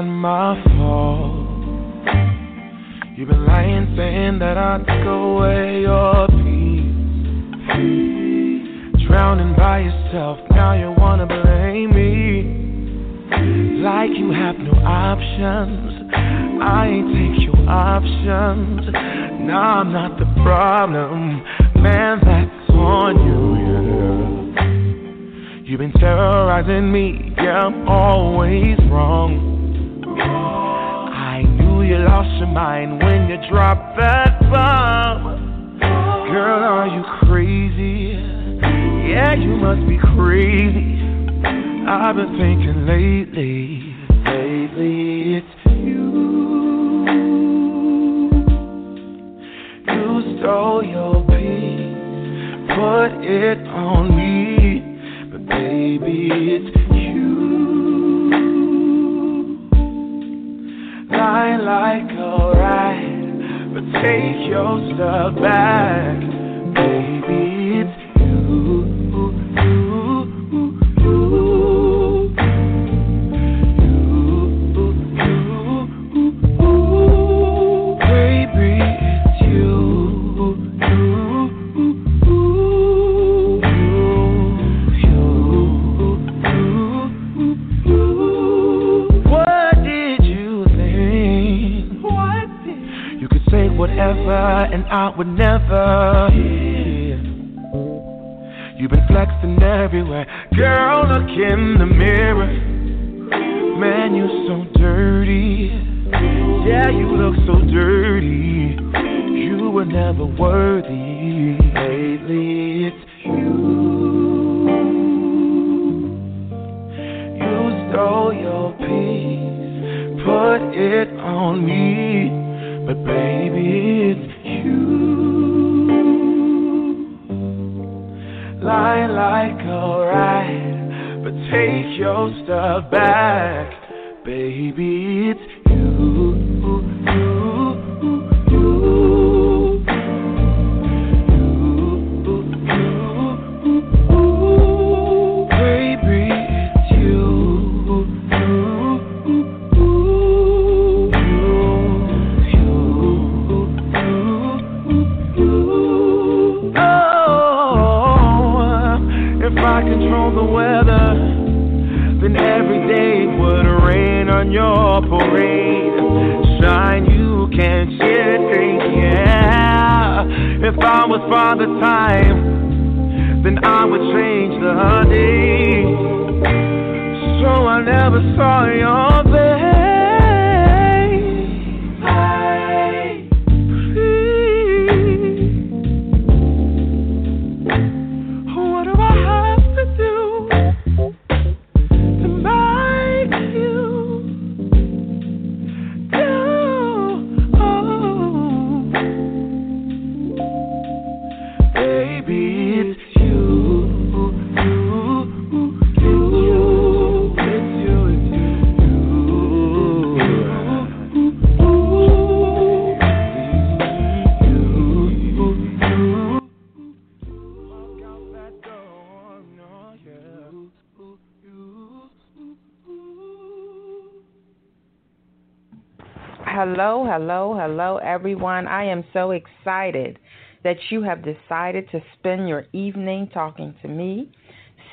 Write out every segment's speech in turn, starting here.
not my fault. You've been lying, saying that I took away your peace. Drowning by yourself, now you wanna blame me. Like you have no options, I ain't take your options. Now I'm not the problem, man, that's on you, yeah. You've been terrorizing me, yeah, I'm always wrong. You lost your mind when you dropped that bomb. Girl, are you crazy? Yeah, you must be crazy. I've been thinking lately it's you. You stole your peace, put it on me. But baby, it's line like a ride, but take your stuff back. Baby, it's you. Baby, it's you. What did you think? You could say whatever and I would never hear. You've been flexing everywhere, girl, look in the mirror. Man, you so dirty, yeah, you look so dirty. You were never worthy. Lately it's you. You stole your peace, put it on me. But baby, it's you. Lie like a ride, but take your stuff back. Baby, it's you. Baby, it's you. Control the weather, then every day it would rain on your parade. Shine, you can't shit, yeah. If I was Father Time, then I would change the day. So I never saw your face. Hello, everyone. I am so excited that you have decided to spend your evening talking to me,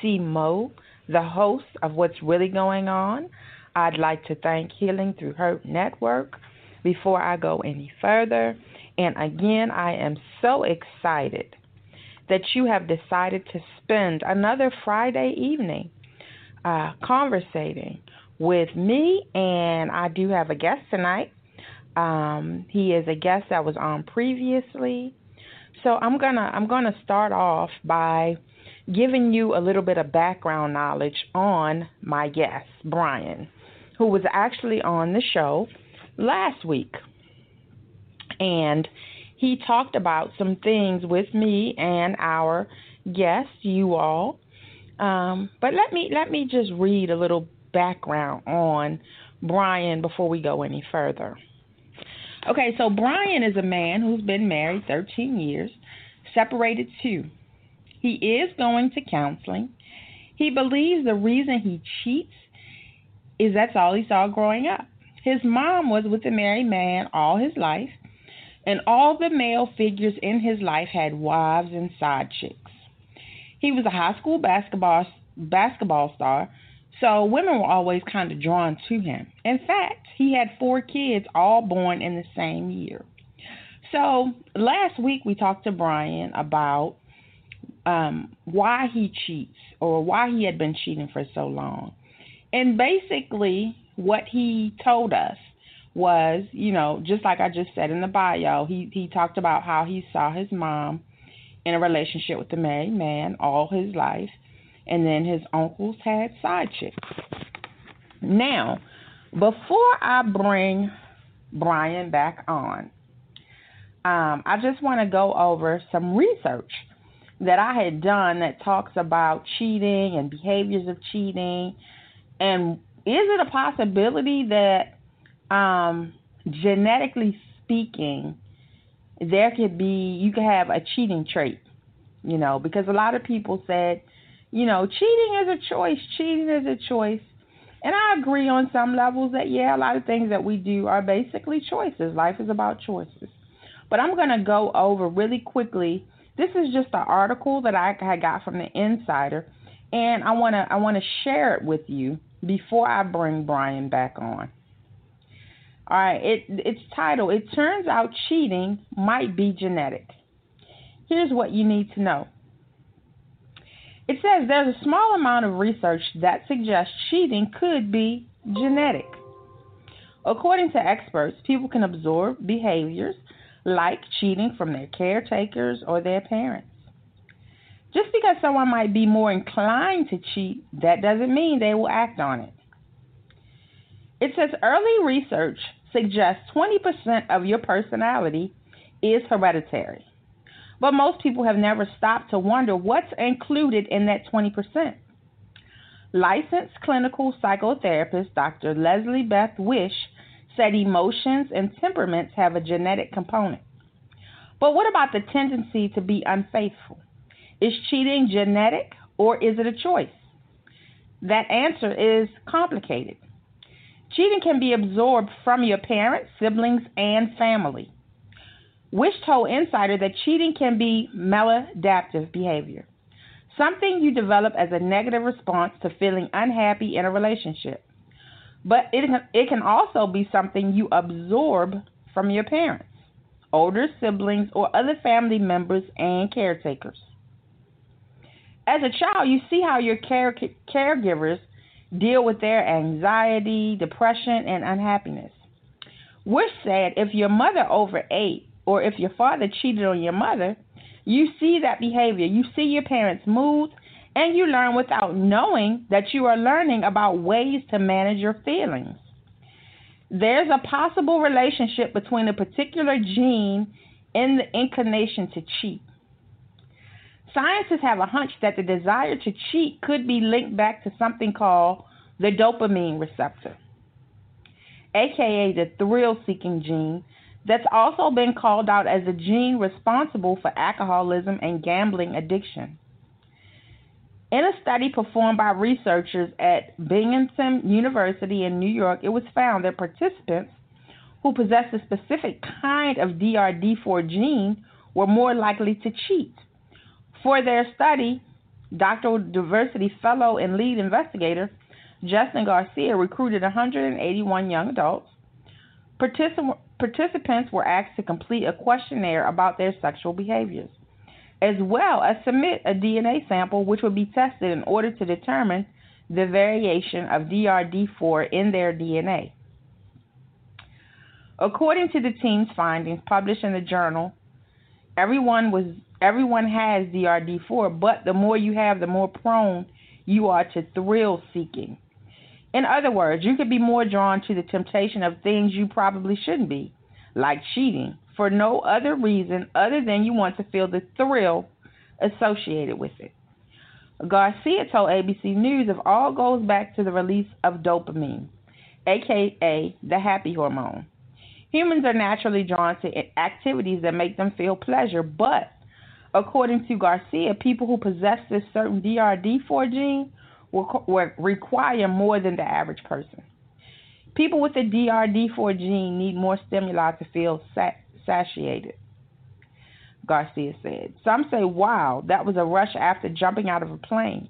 C. Mo, the host of What's Really Going On. I'd like to thank Healing Through Hurt Network before I go any further. And again, I am so excited that you have decided to spend another Friday evening conversating with me. And I do have a guest tonight. He is a guest that was on previously. So I'm gonna start off by giving you a little bit of background knowledge on my guest, Brian, who was actually on the show last week. And he talked about some things with me and our guest, you all. But let me just read a little background on Brian before we go any further. Okay, so Brian is a man who's been married 13 years, separated 2. He is going to counseling. He believes the reason he cheats is that's all he saw growing up. His mom was with a married man all his life, and all the male figures in his life had wives and side chicks. He was a high school basketball star, so women were always kind of drawn to him. In fact, he had 4 kids, all born in the same year. So last week we talked to Brian about why he cheats, or why he had been cheating for so long. And basically what he told us was, you know, just like I just said in the bio, he talked about how he saw his mom in a relationship with a married man all his life, and then his uncles had side chicks. Now, before I bring Brian back on, I just want to go over some research that I had done that talks about cheating and behaviors of cheating. And is it a possibility that, genetically speaking, you could have a cheating trait? You know, because a lot of people said, you know, cheating is a choice. And I agree on some levels that, yeah, a lot of things that we do are basically choices. Life is about choices. But I'm going to go over really quickly. This is just an article that I got from the Insider, and I want to share it with you before I bring Brian back on. All right, it's titled, "It Turns Out Cheating Might Be Genetic." Here's what you need to know. It says there's a small amount of research that suggests cheating could be genetic. According to experts, people can absorb behaviors like cheating from their caretakers or their parents. Just because someone might be more inclined to cheat, that doesn't mean they will act on it. It says early research suggests 20% of your personality is hereditary. But most people have never stopped to wonder what's included in that 20%. Licensed clinical psychotherapist Dr. Leslie Beth Wish said emotions and temperaments have a genetic component. But what about the tendency to be unfaithful? Is cheating genetic, or is it a choice? That answer is complicated. Cheating can be absorbed from your parents, siblings, and family. Wish told Insider that cheating can be maladaptive behavior, something you develop as a negative response to feeling unhappy in a relationship. But it can also be something you absorb from your parents, older siblings, or other family members and caretakers. As a child, you see how your caregivers deal with their anxiety, depression, and unhappiness. Wish said if your mother overate, or if your father cheated on your mother, you see that behavior. You see your parents' moods, and you learn without knowing that you are learning about ways to manage your feelings. There's a possible relationship between a particular gene and the inclination to cheat. Scientists have a hunch that the desire to cheat could be linked back to something called the dopamine receptor, aka the thrill-seeking gene, that's also been called out as a gene responsible for alcoholism and gambling addiction. In a study performed by researchers at Binghamton University in New York, it was found that participants who possessed a specific kind of DRD4 gene were more likely to cheat. For their study, doctoral diversity fellow and lead investigator Justin Garcia recruited 181 young adults. Participants were asked to complete a questionnaire about their sexual behaviors, as well as submit a DNA sample, which would be tested in order to determine the variation of DRD4 in their DNA. According to the team's findings published in the journal, everyone has DRD4, but the more you have, the more prone you are to thrill seeking. In other words, you could be more drawn to the temptation of things you probably shouldn't be, like cheating, for no other reason other than you want to feel the thrill associated with it. Garcia told ABC News it all goes back to the release of dopamine, aka the happy hormone. Humans are naturally drawn to activities that make them feel pleasure, but according to Garcia, people who possess this certain DRD4 gene will require more than the average person. People with the DRD4 gene need more stimuli to feel satiated, Garcia said. Some say, wow, that was a rush after jumping out of a plane.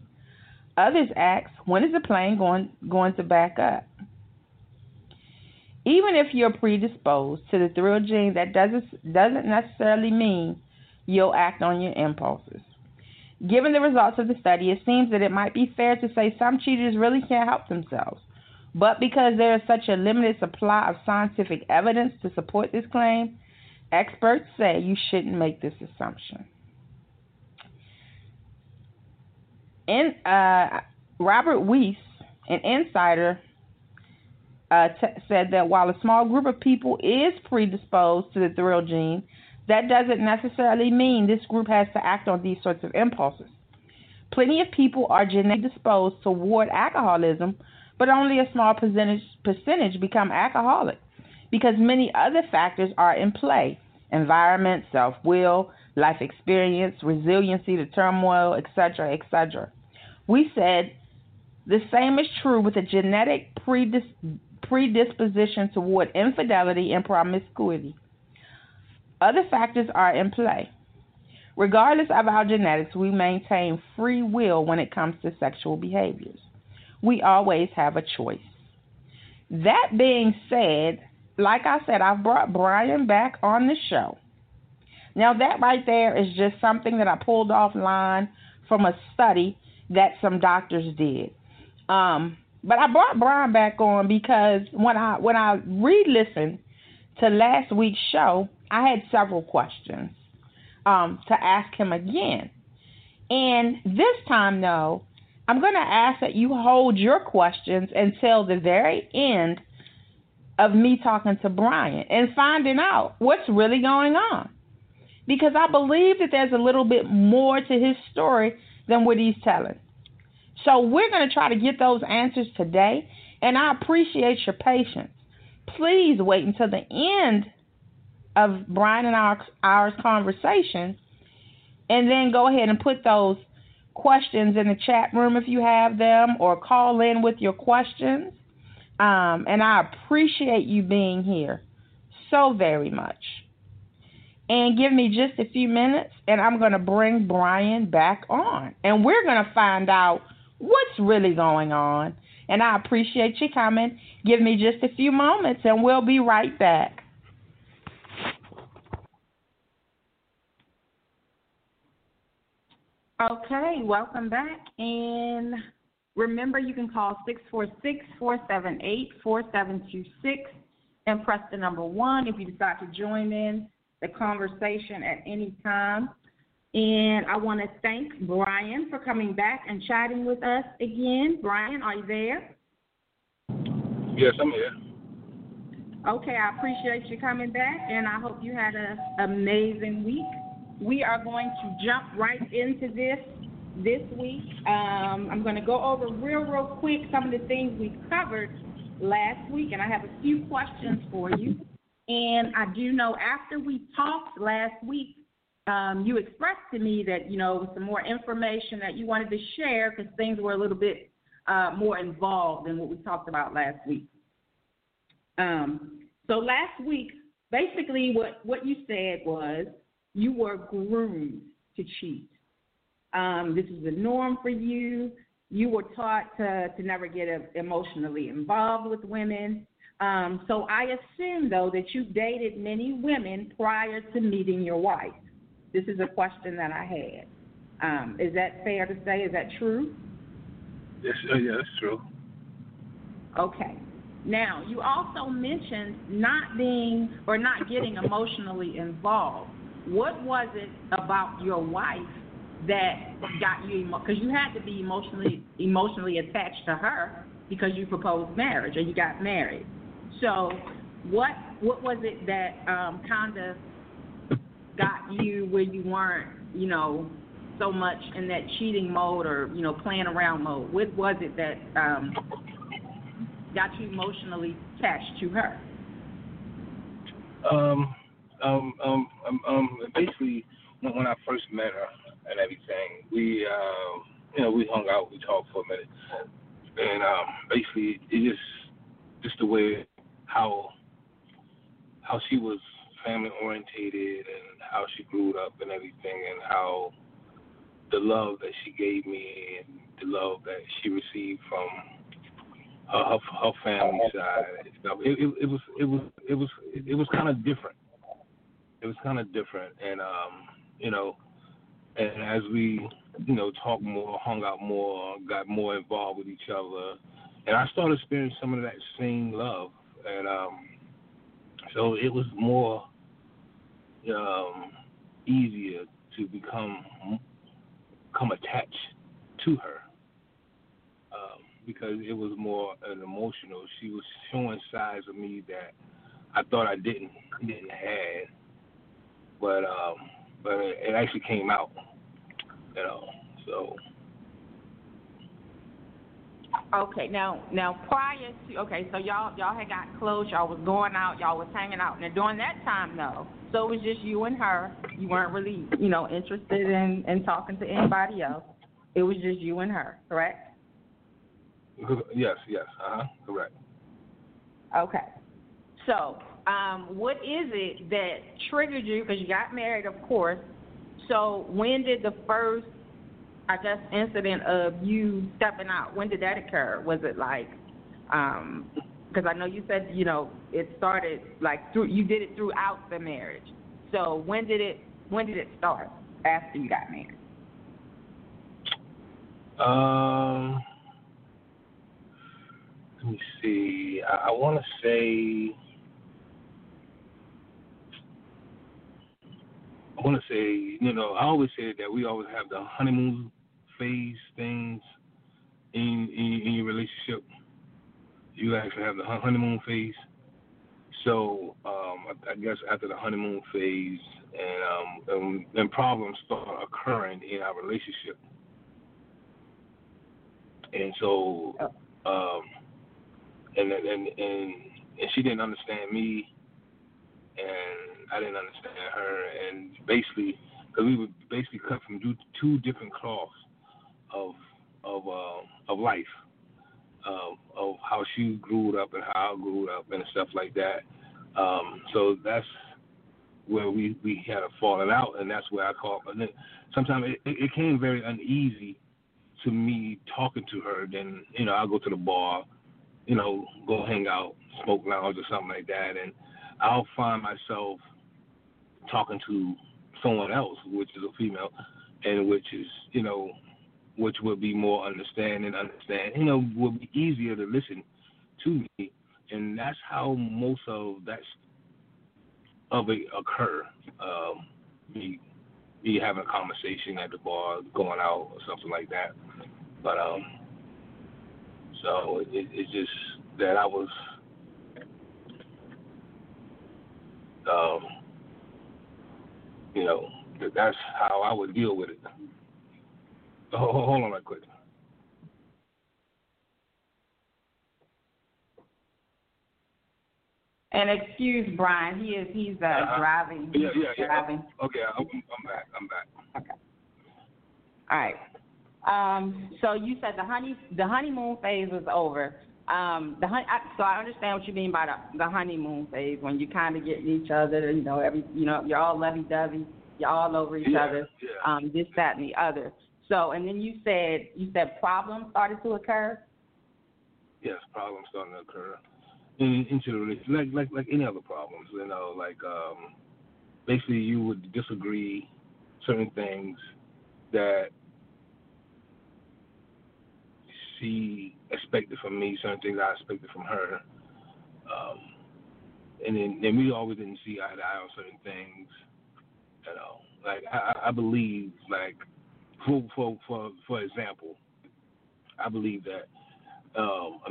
Others ask, when is the plane going to back up? Even if you're predisposed to the thrill gene, that doesn't necessarily mean you'll act on your impulses. Given the results of the study, it seems that it might be fair to say some cheaters really can't help themselves. But because there is such a limited supply of scientific evidence to support this claim, experts say you shouldn't make this assumption. Robert Weiss, an insider, said that while a small group of people is predisposed to the thrill gene, that doesn't necessarily mean this group has to act on these sorts of impulses. Plenty of people are genetically disposed toward alcoholism, but only a small percentage become alcoholic because many other factors are in play: environment, self-will, life experience, resiliency to turmoil, etc., etc. We said the same is true with a genetic predisposition toward infidelity and promiscuity. Other factors are in play. Regardless of our genetics, we maintain free will when it comes to sexual behaviors. We always have a choice. That being said, like I said, I've brought Brian back on the show. Now, that right there is just something that I pulled offline from a study that some doctors did. But I brought Brian back on because when I re-listened to last week's show, I had several questions to ask him again. And this time, though, I'm going to ask that you hold your questions until the very end of me talking to Brian and finding out what's really going on, because I believe that there's a little bit more to his story than what he's telling. So we're going to try to get those answers today, and I appreciate your patience. Please wait until the end of Brian and our conversation, and then go ahead and put those questions in the chat room if you have them, or call in with your questions. And I appreciate you being here so very much. And give me just a few minutes, and I'm going to bring Brian back on, and we're going to find out what's really going on. And I appreciate you coming. Give me just a few moments, and we'll be right back. Okay, welcome back, and remember you can call 646-478-4726 and press the number 1 if you decide to join in the conversation at any time. And I want to thank Brian for coming back and chatting with us again. Brian, are you there? Yes, I'm here. Okay, I appreciate you coming back, and I hope you had an amazing week. We are going to jump right into this week. I'm going to go over real quick some of the things we covered last week, and I have a few questions for you. And I do know after we talked last week, you expressed to me that, you know, some more information that you wanted to share because things were a little bit more involved than what we talked about last week. So last week, basically what you said was, you were groomed to cheat. This is the norm for you. You were taught to never get emotionally involved with women. So I assume, though, that you dated many women prior to meeting your wife. This is a question that I had. Is that fair to say? Is that true? Yes, yeah, that's true. Okay. Now, you also mentioned not getting emotionally involved. What was it about your wife that got you, because you had to be emotionally attached to her because you proposed marriage or you got married. So what was it that kind of got you where you weren't, you know, so much in that cheating mode or, you know, playing around mode? What was it that got you emotionally attached to her? Basically, when I first met her and everything, we, we hung out, we talked for a minute, and basically, it just just the way how she was family orientated and how she grew up and everything, and how the love that she gave me and the love that she received from her family side and stuff. It was kind of different. It was kind of different, and you know, and as we, you know, talked more, hung out more, got more involved with each other, and I started experiencing some of that same love, and so it was more easier to become attached to her because it was more an emotional. She was showing sides of me that I thought I didn't have, but it actually came out, you know. So okay, now prior to so y'all had got close, y'all was going out, y'all was hanging out. Now during that time though, so it was just you and her. You weren't really, you know, interested in talking to anybody else. It was just you and her, correct? Yes, correct. Okay. So, what is it that triggered you? Because you got married, of course. So, when did the first, I guess, incident of you stepping out, when did that occur? Was it like, because I know you said, you know, it started like you did it throughout the marriage. So, when did it start after you got married? Let me see. I want to say. I want to say, you know, I always say that we always have the honeymoon phase things in your relationship. You actually have the honeymoon phase. So I guess after the honeymoon phase and problems start occurring in our relationship. And so, and she didn't understand me, and I didn't understand her, and basically, because we were basically cut from two different cloths of life, of how she grew up and how I grew up and stuff like that. So that's where we had a falling out, and that's where I caught. And then sometimes it came very uneasy to me talking to her. Then, you know, I'll go to the bar, you know, go hang out, smoke lounge or something like that, and I'll find myself talking to someone else, which is a female, and which is, you know, which would be more understand, you know, would be easier to listen to me. And that's how most of that of it occur. Me having a conversation at the bar, going out or something like that. But so it's just that I was you know, that's how I would deal with it. Oh, hold on right quick. And excuse Brian, he's driving. Yeah. Driving. Okay, I'm back. Okay. All right. So you said the honeymoon phase was over. So I understand what you mean by the honeymoon phase, when you kind of getting each other, you know, you're all lovey-dovey, you're all over each other, this, that, and the other. So, and then you said problems started to occur? Yes, problems started to occur into the relationship, like any other problems, you know, like basically you would disagree certain things that she expected from me, certain things I expected from her, and then we always didn't see eye to eye on certain things, you know. Like I believe, like for example, I believe that a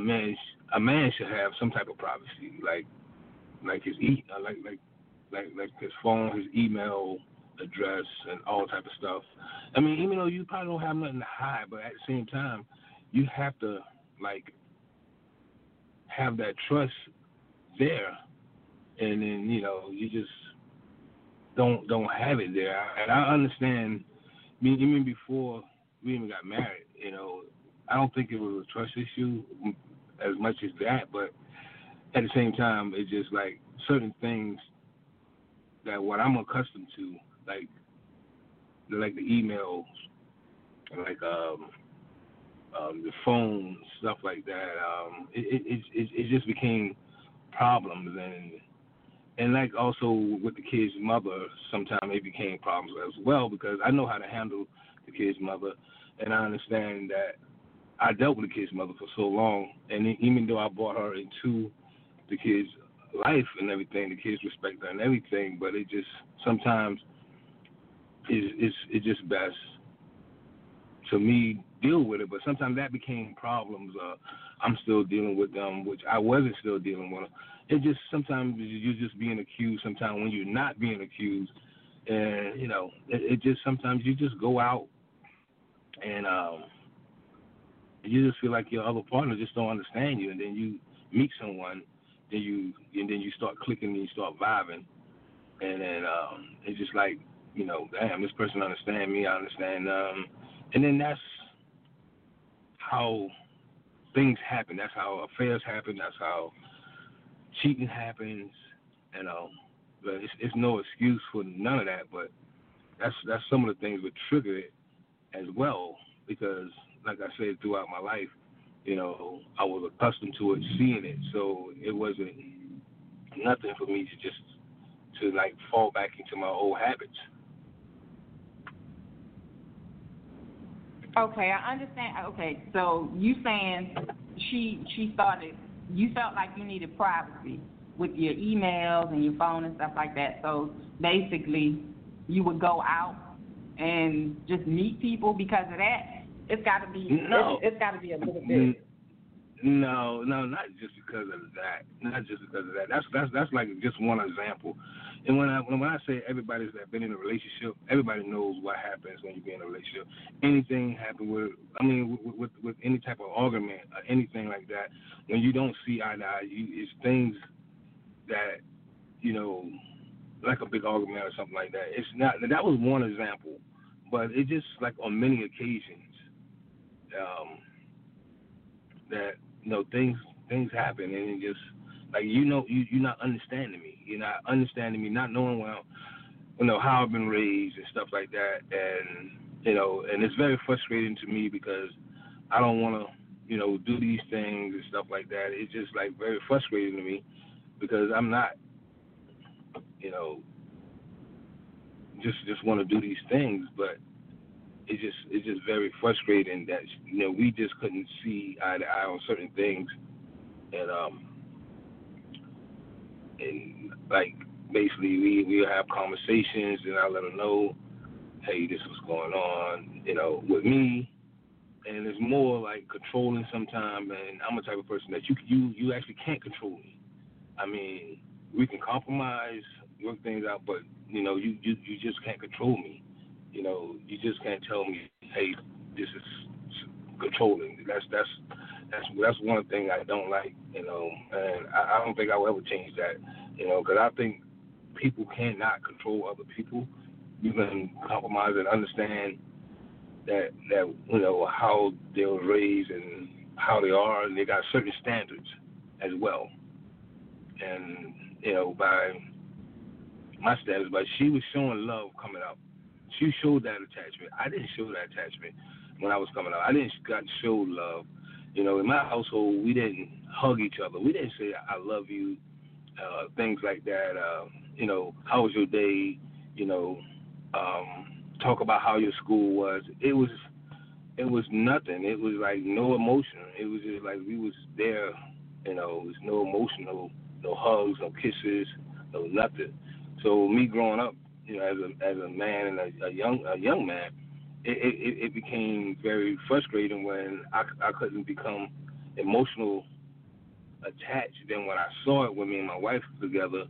man should have some type of privacy, like his like his phone, his email address, and all type of stuff. I mean, even though you probably don't have nothing to hide, but at the same time, you have to, like, have that trust there, and then, you know, you just don't have it there. And I understand, even before we even got married, you know, I don't think it was a trust issue as much as that, but at the same time, it's just like certain things that what I'm accustomed to, like the emails, like the phone, stuff like that. It just became problems, and like also with the kid's mother, sometimes it became problems as well, because I know how to handle the kid's mother, and I understand that I dealt with the kid's mother for so long, and then, even though I brought her into the kid's life and everything, the kids respect her and everything, but it just sometimes it's just best to me deal with it. But sometimes that became problems. I'm still dealing with them, which I wasn't still dealing with them. It just sometimes you're just being accused. Sometimes when you're not being accused, and you know, it just sometimes you just go out and you just feel like your other partner just don't understand you, and then you meet someone, then you start clicking and you start vibing, and then it's just like, you know, damn, this person understand me, I understand and then that's how things happen. That's how affairs happen. That's how cheating happens. You know, but it's no excuse for none of that. But that's some of the things that trigger it as well, because like I said, throughout my life, you know, I was accustomed to it, seeing it. So it wasn't nothing for me to just to like fall back into my old habits. Okay, I understand. Okay, so you saying she started. You felt like you needed privacy with your emails and your phone and stuff like that. So basically, you would go out and just meet people because of that. It's got to be. No. It's got to be a little bit. No, not just because of that. Not just because of that. That's like just one example. And when I say everybody's that been in a relationship, everybody knows what happens when you be in a relationship. Anything happen with any type of argument or anything like that, when you don't see eye to eye, it's things that, you know, like a big argument or something like that. It's not. That was one example, but it just like on many occasions that, you know, things happen, and it just. Like, you know, you're not understanding me. You're not understanding me, not knowing well, you know, how I've been raised and stuff like that. And, you know, and it's very frustrating to me because I don't want to, you know, do these things and stuff like that. It's just, like, very frustrating to me because I'm not, you know, just want to do these things. But it's just very frustrating that, you know, we just couldn't see eye to eye on certain things. And, and like basically we'll have conversations and I'll let her know, hey, this is what's going on, you know, with me. And it's more like controlling sometimes, and I'm a type of person that you actually can't control me. I mean, we can compromise, work things out, but you know, you just can't control me. You know, you just can't tell me, hey, this is controlling. That's one thing I don't like, you know, and I don't think I will ever change that, you know, because I think people cannot control other people. You can compromise and understand that you know, how they were raised and how they are, and they got certain standards as well. And, you know, by my standards, but she was showing love coming up. She showed that attachment. I didn't show that attachment when I was coming up. I didn't show love. You know, in my household, we didn't hug each other. We didn't say, I love you, things like that. You know, how was your day? You know, talk about how your school was. It was nothing. It was like no emotion. It was just like we was there, you know, it was no emotional, no hugs, no kisses, no nothing. So me growing up, you know, as a man and a young man, It became very frustrating when I couldn't become emotional attached. Then when I saw it when me and my wife were together,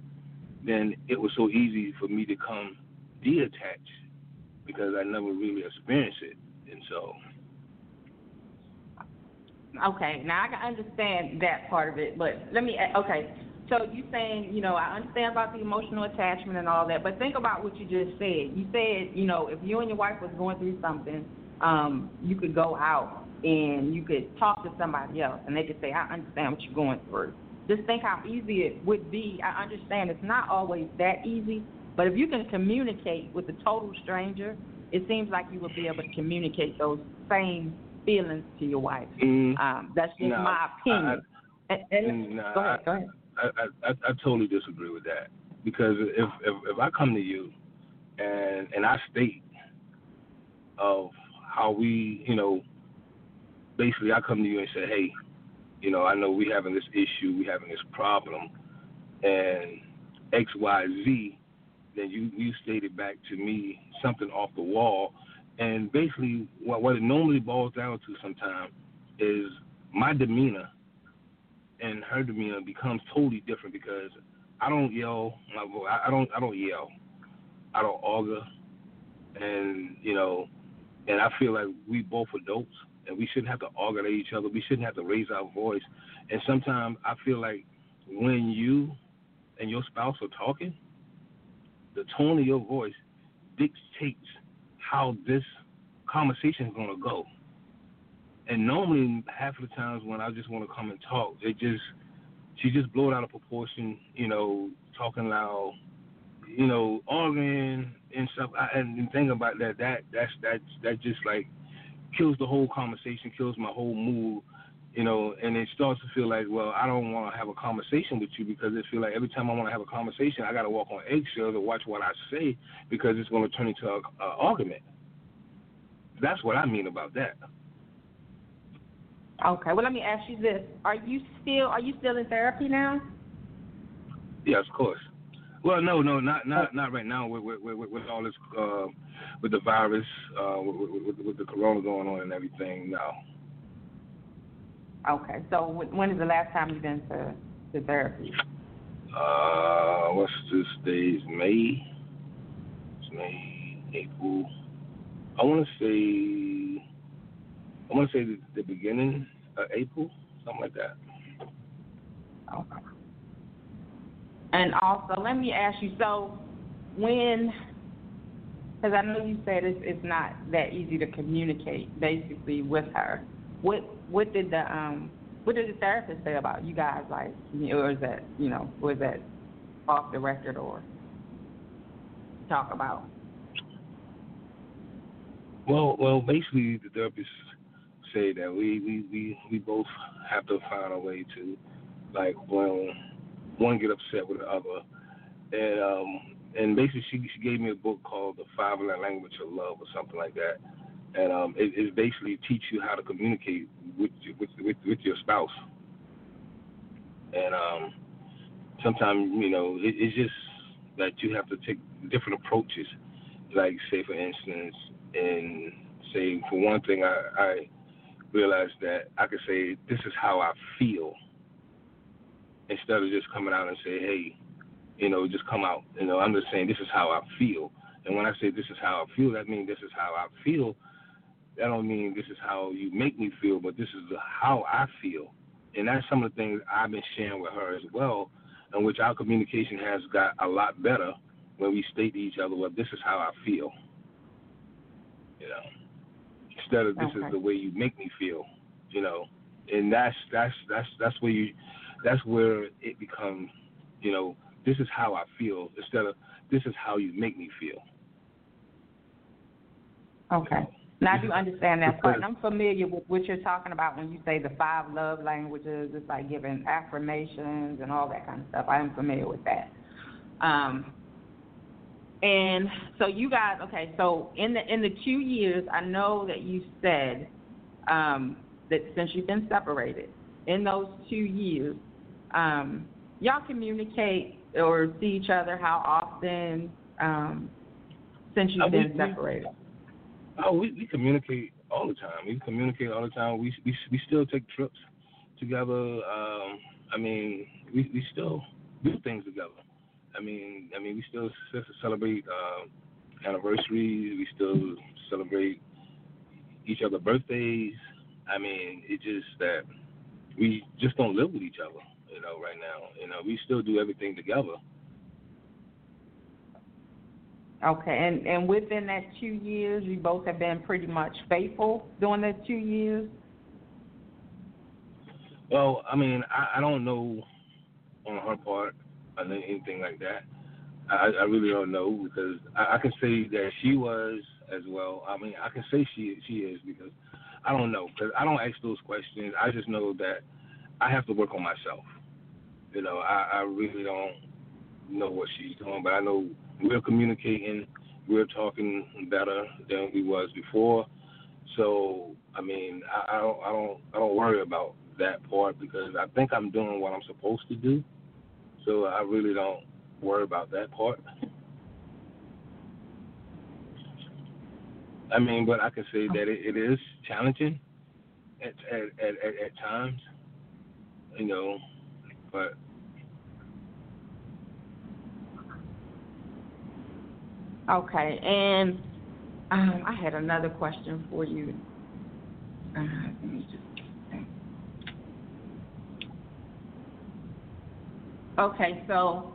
then it was so easy for me to come detached because I never really experienced it. And so. Okay, now I can understand that part of it, but okay. So you're saying, you know, I understand about the emotional attachment and all that, but think about what you just said. You said, you know, if you and your wife was going through something, you could go out and you could talk to somebody else, and they could say, I understand what you're going through. Just think how easy it would be. I understand it's not always that easy, but if you can communicate with a total stranger, it seems like you would be able to communicate those same feelings to your wife. That's just my opinion. Go ahead. I totally disagree with that, because if I come to you and I state of how we, you know, basically I come to you and say, hey, you know, I know we having this issue, we having this problem, and X, Y, Z, then you stated back to me something off the wall, and basically what it normally boils down to sometimes is my demeanor and her demeanor becomes totally different, because I don't yell. I don't yell. I don't auger, and you know, and I feel like we both adults, and we shouldn't have to auger at each other. We shouldn't have to raise our voice. And sometimes I feel like when you and your spouse are talking, the tone of your voice dictates how this conversation is going to go. And normally, half of the times when I just want to come and talk, she just blew it out of proportion, you know, talking loud, you know, arguing and stuff. And think about that just like kills the whole conversation, kills my whole mood, you know. And it starts to feel like, well, I don't want to have a conversation with you, because it feels like every time I want to have a conversation, I got to walk on eggshells or watch what I say, because it's going to turn into an argument. That's what I mean about that. Okay, well, let me ask you this. Are you still in therapy now? Yeah, of course. Well, no, not right now with all this, with the virus, with the corona going on and everything, no. Okay, so when is the last time you've been to therapy? What's this day's May? It's May, April. I want to say the beginning of April, something like that. Okay. And also, let me ask you, so when, because I know you said it's not that easy to communicate, basically, with her. What did the therapist say about you guys, like, or is that, you know, was that off the record or talk about? Well, basically, the therapist say that we both have to find a way to, like, when one get upset with the other, and basically she gave me a book called The Five Love Languages of Love or something like that, and it basically teach you how to communicate with your spouse, and sometimes, you know, it's just that you have to take different approaches, like, say for instance, and say for one thing I realize that I could say, this is how I feel, instead of just coming out and say, hey, you know, just come out. You know, I'm just saying, this is how I feel. And when I say this is how I feel, that means this is how I feel. That don't mean this is how you make me feel, but this is how I feel. And that's some of the things I've been sharing with her as well, in which our communication has got a lot better when we state to each other, well, this is how I feel. You know, instead of this is the way you make me feel, you know, and that's where it becomes, you know, this is how I feel instead of this is how you make me feel. Okay, now I do understand that part, and I'm familiar with what you're talking about when you say the five love languages. It's like giving affirmations and all that kind of stuff. I am familiar with that. And so you guys, okay, so in the 2 years, I know that you said that since you've been separated, in those 2 years, y'all communicate or see each other how often since you've been separated? We communicate all the time. We communicate all the time. We still take trips together. I mean, we still do things together. I mean, we still celebrate anniversaries. We still celebrate each other's birthdays. I mean, it's just that we just don't live with each other, you know, right now. You know, we still do everything together. Okay, and within that 2 years, you both have been pretty much faithful during that 2 years? Well, I mean, I don't know on her part, or anything like that. I really don't know, because I can say that she was as well. I mean, I can say she is, because I don't know, because I don't ask those questions. I just know that I have to work on myself. You know, I really don't know what she's doing, but I know we're communicating, we're talking better than we was before. So, I mean, I don't worry about that part, because I think I'm doing what I'm supposed to do. So I really don't worry about that part. I mean, but I can say that it is challenging at times, you know, but. Okay, and I had another question for you. Let me just. Okay, so.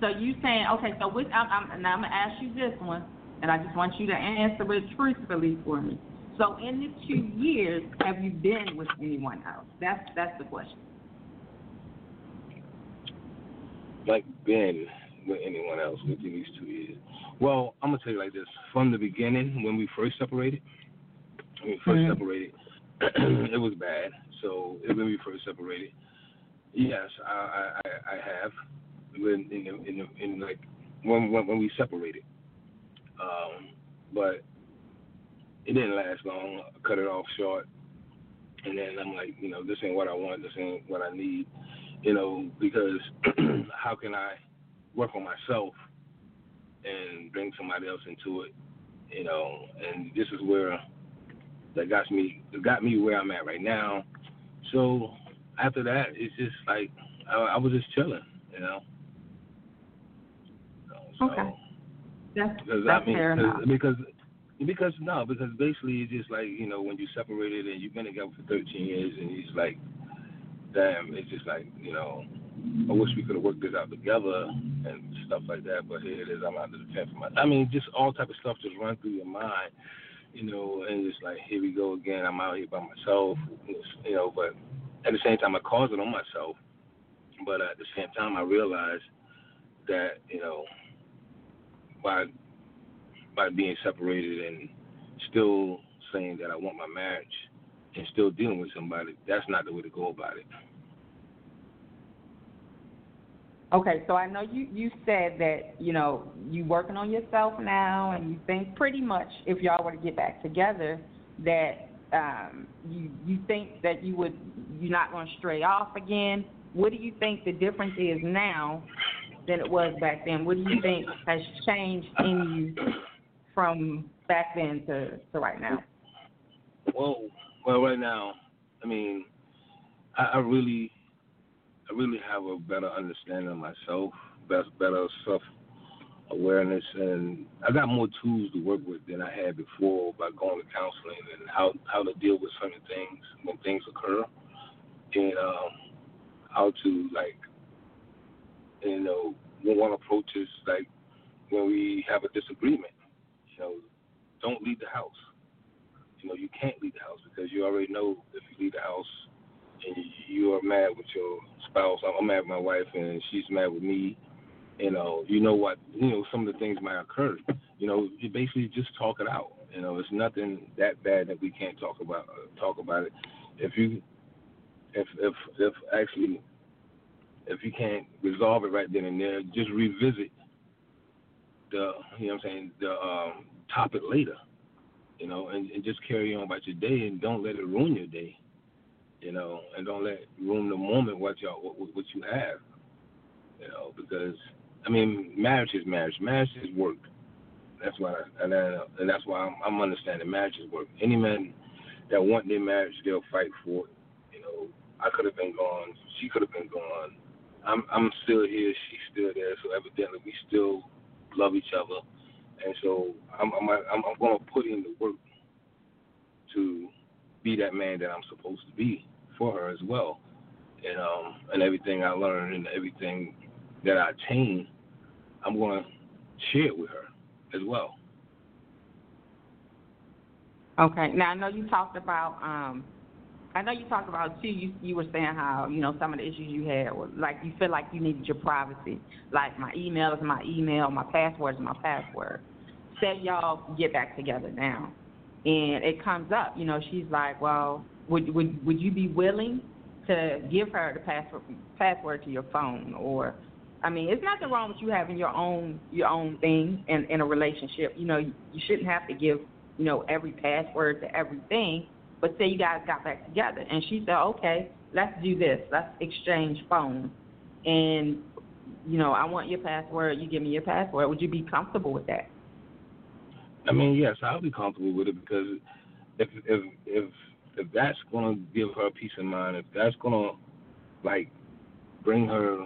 So you saying, okay, so with, now I'm going to ask you this one, and I just want you to answer it truthfully for me. So in these 2 years, have you been with anyone else? That's the question. Like, been with anyone else within these 2 years? Well, I'm going to tell you like this. From the beginning, when we first separated, it was bad. So when we first separated, yes, I have. When we separated, but it didn't last long. I cut it off short, and then I'm like, you know, this ain't what I want. This ain't what I need, you know, because how can I work on myself and bring somebody else into it, you know? And this is where that got me where I'm at right now. So after that, it's just like I was just chilling, you know. So, okay. Because basically it's just like, you know, when you separated and you've been together for 13 years and it's like, damn, it's just like, you know, I wish we could have worked this out together and stuff like that, but here it is, I'm out to defend for myself. I mean, just all type of stuff just run through your mind, you know, and it's like, here we go again, I'm out here by myself, you know, but at the same time I caused it on myself, but at the same time I realized that, you know, by being separated and still saying that I want my marriage and still dealing with somebody, that's not the way to go about it. Okay, so I know you said that, you know, you working on yourself now, and you think pretty much if y'all were to get back together that you think that you're not going to stray off again. What do you think the difference is now than it was back then? What do you think has changed in you from back then to right now? Well, right now, I mean, I really have a better understanding of myself, better self-awareness, and I got more tools to work with than I had before by going to counseling and how to deal with certain things when things occur, and how to, like, you know, one approach is like when we have a disagreement, you know, don't leave the house. You know, you can't leave the house because you already know if you leave the house and you are mad with your spouse. I'm mad with my wife and she's mad with me. You know what, you know, some of the things might occur. You know, you basically just talk it out. You know, it's nothing that bad that we can't talk about it. If you can't resolve it right then and there, just revisit the topic later, you know, and just carry on about your day and don't let it ruin your day, you know, and don't let it ruin the moment what you have, you know, because, I mean, marriage is marriage. Marriage is work. That's why, and that's why I'm understanding marriage is work. Any man that wants their marriage, they'll fight for it, you know. I could have been gone. She could have been gone. I'm still here. She's still there. So evidently, we still love each other, and so I'm going to put in the work to be that man that I'm supposed to be for her as well, and everything I learned and everything that I attain, I'm going to share it with her as well. Okay. Now I know you talked about I know you talked about, too, you were saying how, you know, some of the issues you had were, like, you feel like you needed your privacy. Like, my email is my email, my password is my password. Say y'all get back together now. And it comes up, you know, she's like, well, would you be willing to give her the password to your phone? Or, I mean, it's nothing wrong with you having your own thing in a relationship. You know, you shouldn't have to give, you know, every password to everything. But say you guys got back together. And she said, okay, let's do this. Let's exchange phones. And, you know, I want your password. You give me your password. Would you be comfortable with that? I mean, yes, I'll be comfortable with it because if that's going to give her peace of mind, if that's going to, like, bring her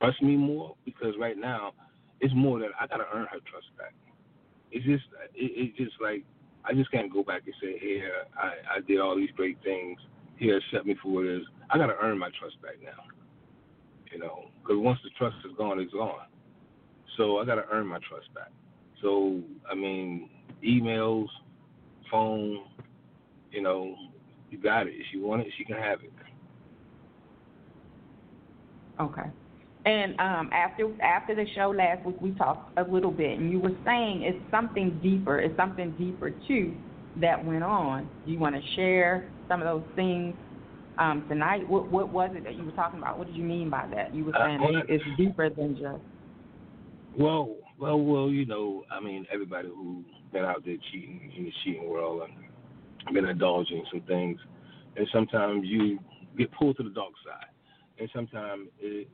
trust me more, because right now it's more that I got to earn her trust back. It's just like, I just can't go back and say, here, I did all these great things. Here, accept me for what it is. I got to earn my trust back now, you know, because once the trust is gone, it's gone. So I got to earn my trust back. So, I mean, emails, phone, you know, you got it. If she wants it, she can have it. Okay. And after the show last week, we talked a little bit, and you were saying it's something deeper. It's something deeper, too, that went on. Do you want to share some of those things tonight? What was it that you were talking about? What did you mean by that? You were saying it's deeper than just... Well, you know, I mean, everybody who's been out there cheating in the cheating world and been indulging some things, and sometimes you get pulled to the dark side, and sometimes it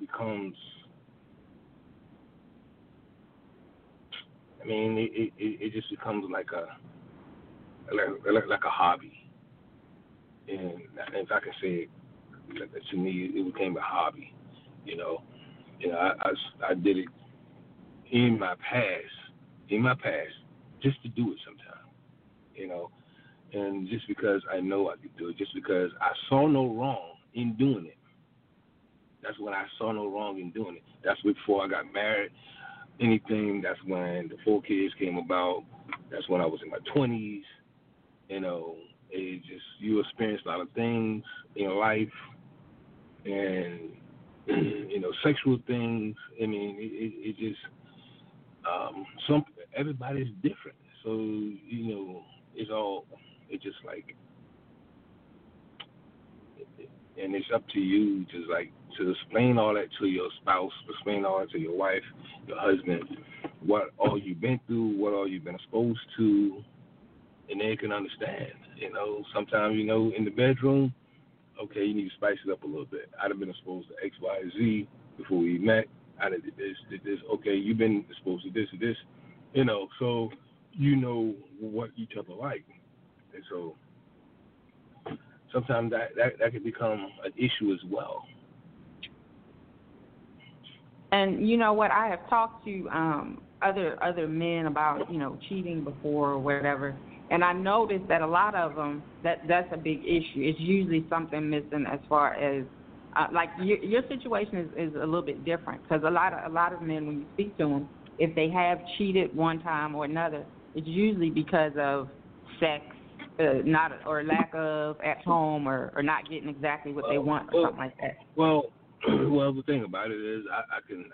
becomes, I mean, it just becomes like a hobby. And if I can say it, to me, it became a hobby, you know. You know, I did it in my past, just to do it sometime, you know. And just because I know I could do it, just because I saw no wrong in doing it. That's when I saw no wrong in doing it. That's before I got married, anything. That's when the 4 kids came about. That's when I was in my 20s. You know, it just, you experience a lot of things in life and, you know, sexual things. I mean, it just, everybody's different. So, you know, it's just like, and it's up to you just like to explain all that to your spouse, explain all that to your wife, your husband, what all you've been through, what all you've been exposed to, and they can understand. You know, sometimes, you know, in the bedroom, okay, you need to spice it up a little bit. I'd have been exposed to X, Y, Z before we met. I did this. Okay, you've been exposed to this and this, you know, so you know what each other like. And so sometimes that can become an issue as well. And you know what? I have talked to other men about, you know, cheating before or whatever, and I noticed that a lot of them, that's a big issue. It's usually something missing as far as, like, your situation is a little bit different, because a lot of men, when you speak to them, if they have cheated one time or another, it's usually because of sex, not or lack of at home, or not getting exactly what they want, or something like that. Well, the thing about it is, I can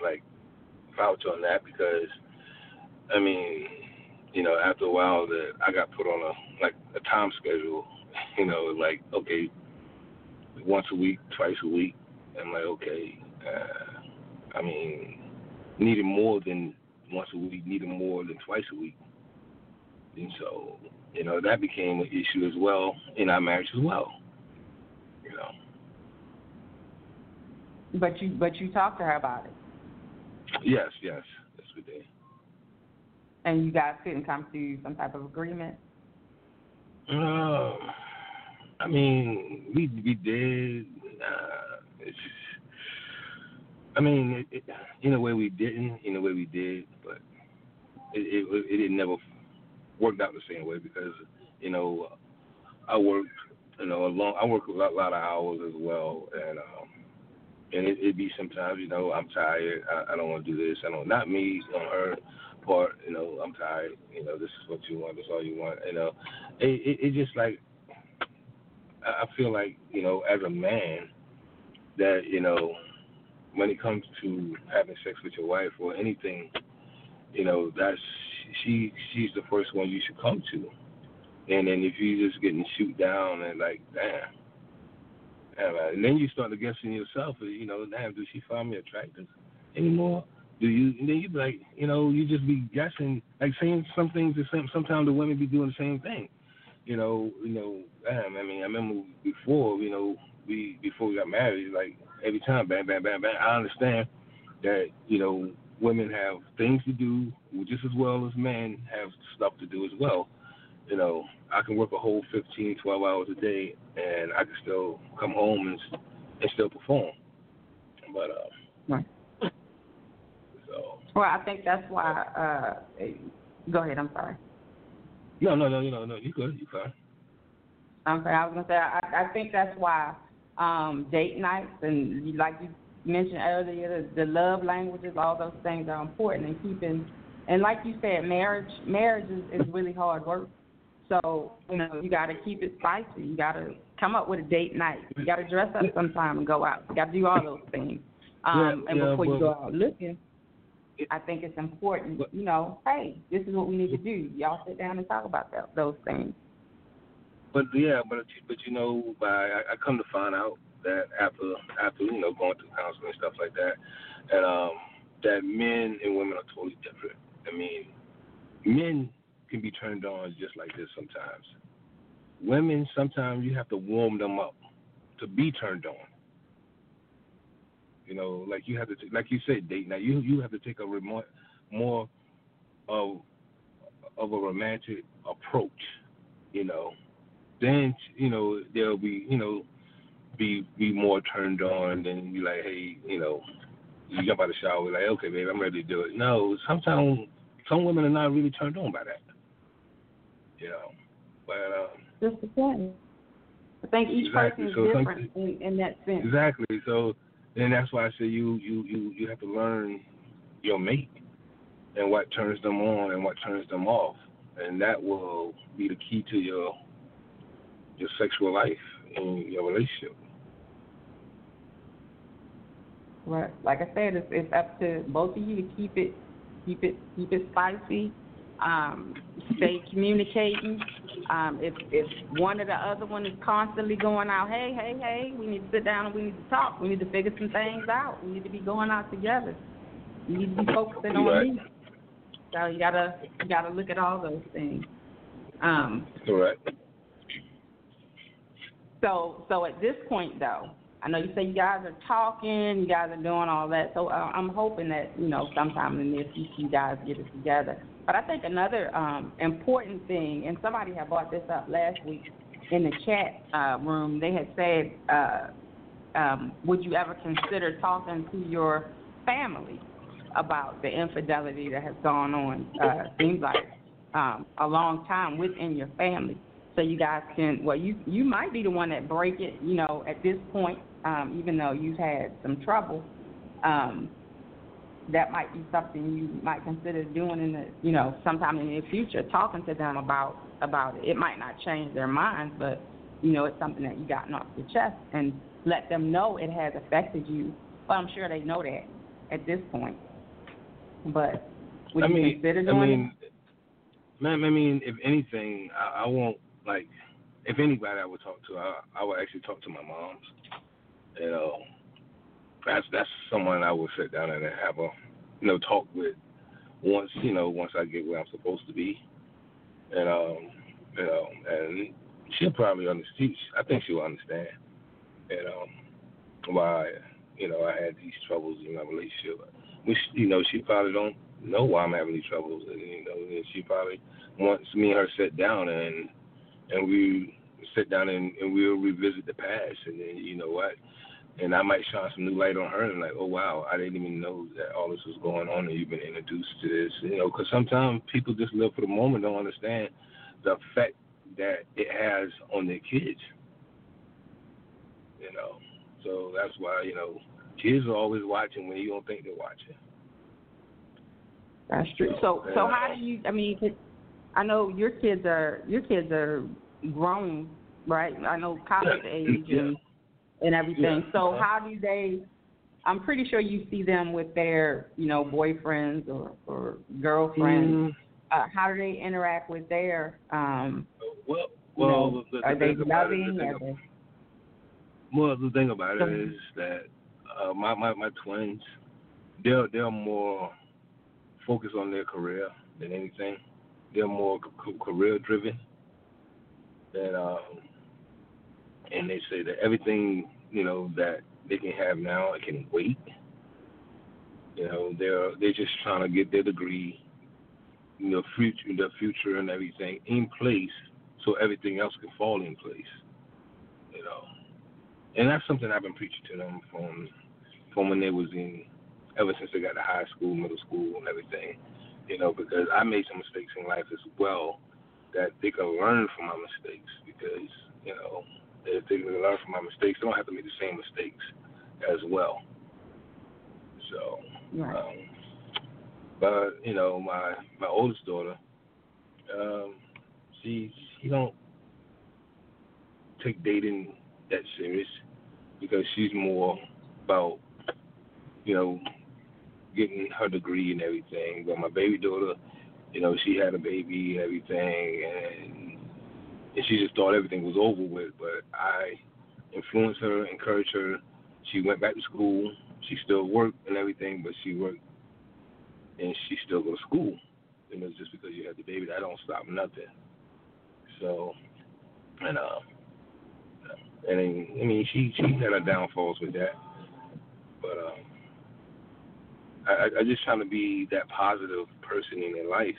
like vouch on that, because I mean, you know, after a while that I got put on a time schedule, you know, like, okay, once a week, twice a week. I'm like, okay, I mean, needed more than once a week, needed more than twice a week. And so, you know, that became an issue as well in our marriage as well, you know. But you talked to her about it. Yes, that's what they. And you guys couldn't come to some type of agreement? I mean, we did. It, in a way we didn't, in a way we did, but it never worked out the same way, because, you know, I work a lot of hours as well, and And it be sometimes, you know, I'm tired. I don't want to do this. I don't. Not me. On her part, you know, I'm tired. You know, this is what you want. This is all you want. You know, it just like I feel like, you know, as a man, that, you know, when it comes to having sex with your wife or anything, you know, that's she's the first one you should come to. And then if you're just getting shoot down and like, damn. And then you start to question yourself, you know, damn, does she find me attractive anymore? And then you be like, you know, you just be guessing, like saying some things. Sometimes the women be doing the same thing, you know. Damn, I mean, I remember before, you know, before we got married, like every time, bang, bang, bang, bang. I understand that, you know, women have things to do just as well as men have stuff to do as well. You know, I can work a whole 15, 12 hours a day, and I can still come home and still perform. But right. So. Well, I think that's why. Go ahead. I'm sorry. No. You good. Okay, I was gonna say I think that's why date nights and like you mentioned earlier, the love languages, all those things are important in keeping. And like you said, marriage is really hard work. So, you know, you got to keep it spicy. You got to come up with a date night. You got to dress up sometime and go out. You got to do all those things. Before you go out looking, I think it's important, you know, hey, this is what we need to do. Y'all sit down and talk about those things. But you know, I come to find out that after you know, going through counseling and stuff like that, and that men and women are totally different. I mean, men can be turned on just like this sometimes. Women, sometimes you have to warm them up to be turned on. You know, like you have to, like you said, date night. You have to take a more of a romantic approach. You know, then you know they'll be, you know, be more turned on than be like, hey, you know, you jump out of the shower, we're like, okay, baby, I'm ready to do it. No, sometimes. Some women are not really turned on by that, you know. But just the point. I think each person is different in that sense. Exactly. So then that's why I say you have to learn your mate and what turns them on and what turns them off, and that will be the key to your sexual life and your relationship. Right. Like I said, it's up to both of you to keep it spicy. Stay communicating. If one or the other one is constantly going out, hey, we need to sit down and we need to talk. We need to figure some things out. We need to be going out together. We need to be focusing on me. So you gotta look at all those things. Correct. So at this point though, I know you say you guys are talking, you guys are doing all that, so I'm hoping that, you know, sometime in the near future you guys get it together. But I think another important thing, and somebody had brought this up last week in the chat room, they had said, would you ever consider talking to your family about the infidelity that has gone on, seems like a long time within your family? So you guys can, well, you might be the one that break it, you know, at this point, even though you've had some trouble, that might be something you might consider doing in the, you know, sometime in the future, talking to them about it. It might not change their minds, but, you know, it's something that you gotten off your chest and let them know it has affected you. Well, I'm sure they know that at this point. But would you consider doing it? Ma'am, I mean, if anything, I won't. Like, if anybody I would talk to, I would actually talk to my moms. You know, that's someone I would sit down and have a, you know, talk with once I get where I'm supposed to be. And, you know, and she'll probably understand. I think she'll understand, you know, why, you know, I had these troubles in my relationship. Which, you know, she probably don't know why I'm having these troubles. And, you know, she probably wants me and her sit down and we sit down and we'll revisit the past. And then, you know what, and I might shine some new light on her and like, oh, wow, I didn't even know that all this was going on and you've been introduced to this. You know, because sometimes people just live for the moment, don't understand the effect that it has on their kids. You know, so that's why, you know, Jesus is always watching when you don't think they're watching. That's true. So how do you? I mean, I know your kids are grown, right? I know college age and everything. Yeah. So how do they? I'm pretty sure you see them with their, boyfriends or girlfriends. How do they interact with their? Are they loving? Well, the thing about it is that my twins, they're more focused on their career than anything. They're more career driven, and they say that everything that they can have now, it can wait. They're just trying to get their degree, their future and everything in place, so everything else can fall in place. And that's something I've been preaching to them from when they was ever since they got to high school, middle school, and everything, because I made some mistakes in life as well that they can learn from my mistakes because, if they can learn from my mistakes, they don't have to make the same mistakes as well. So, yeah. But, my oldest daughter, she don't take dating that serious because she's more about, getting her degree and everything. But my baby daughter, she had a baby and everything, and she just thought everything was over with. But I influenced her, encouraged her. She went back to school. She still worked and everything, but she worked and she still go to school. Just because you have the baby, that don't stop nothing. So, she had her downfalls with that. But I just trying to be that positive person in their life.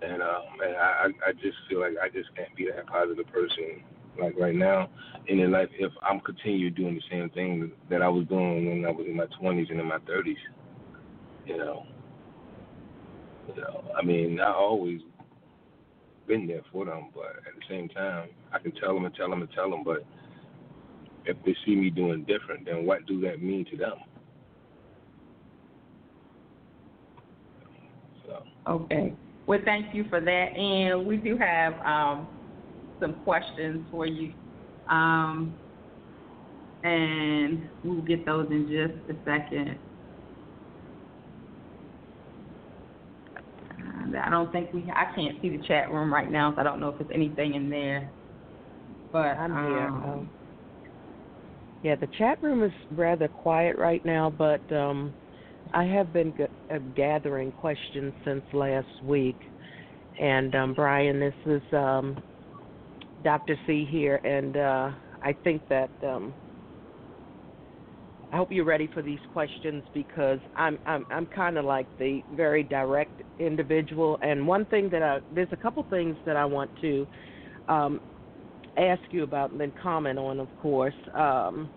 And I just feel like I just can't be that positive person, like, right now in their life if I'm continue doing the same thing that I was doing when I was in my 20s and in my 30s. I always been there for them, but at the same time, I can tell them, but if they see me doing different, then what do that mean to them? So. Okay. Well, thank you for that. And we do have some questions for you. And we'll get those in just a second. I don't think I can't see the chat room right now, so I don't know if there's anything in there. But I'm here. The chat room is rather quiet right now, but I have been gathering questions since last week. And Brian, this is Dr. C here, and I think that I hope you're ready for these questions because I'm kind of like the very direct individual. And one thing there's a couple things that I want to ask you about and then comment on, of course. The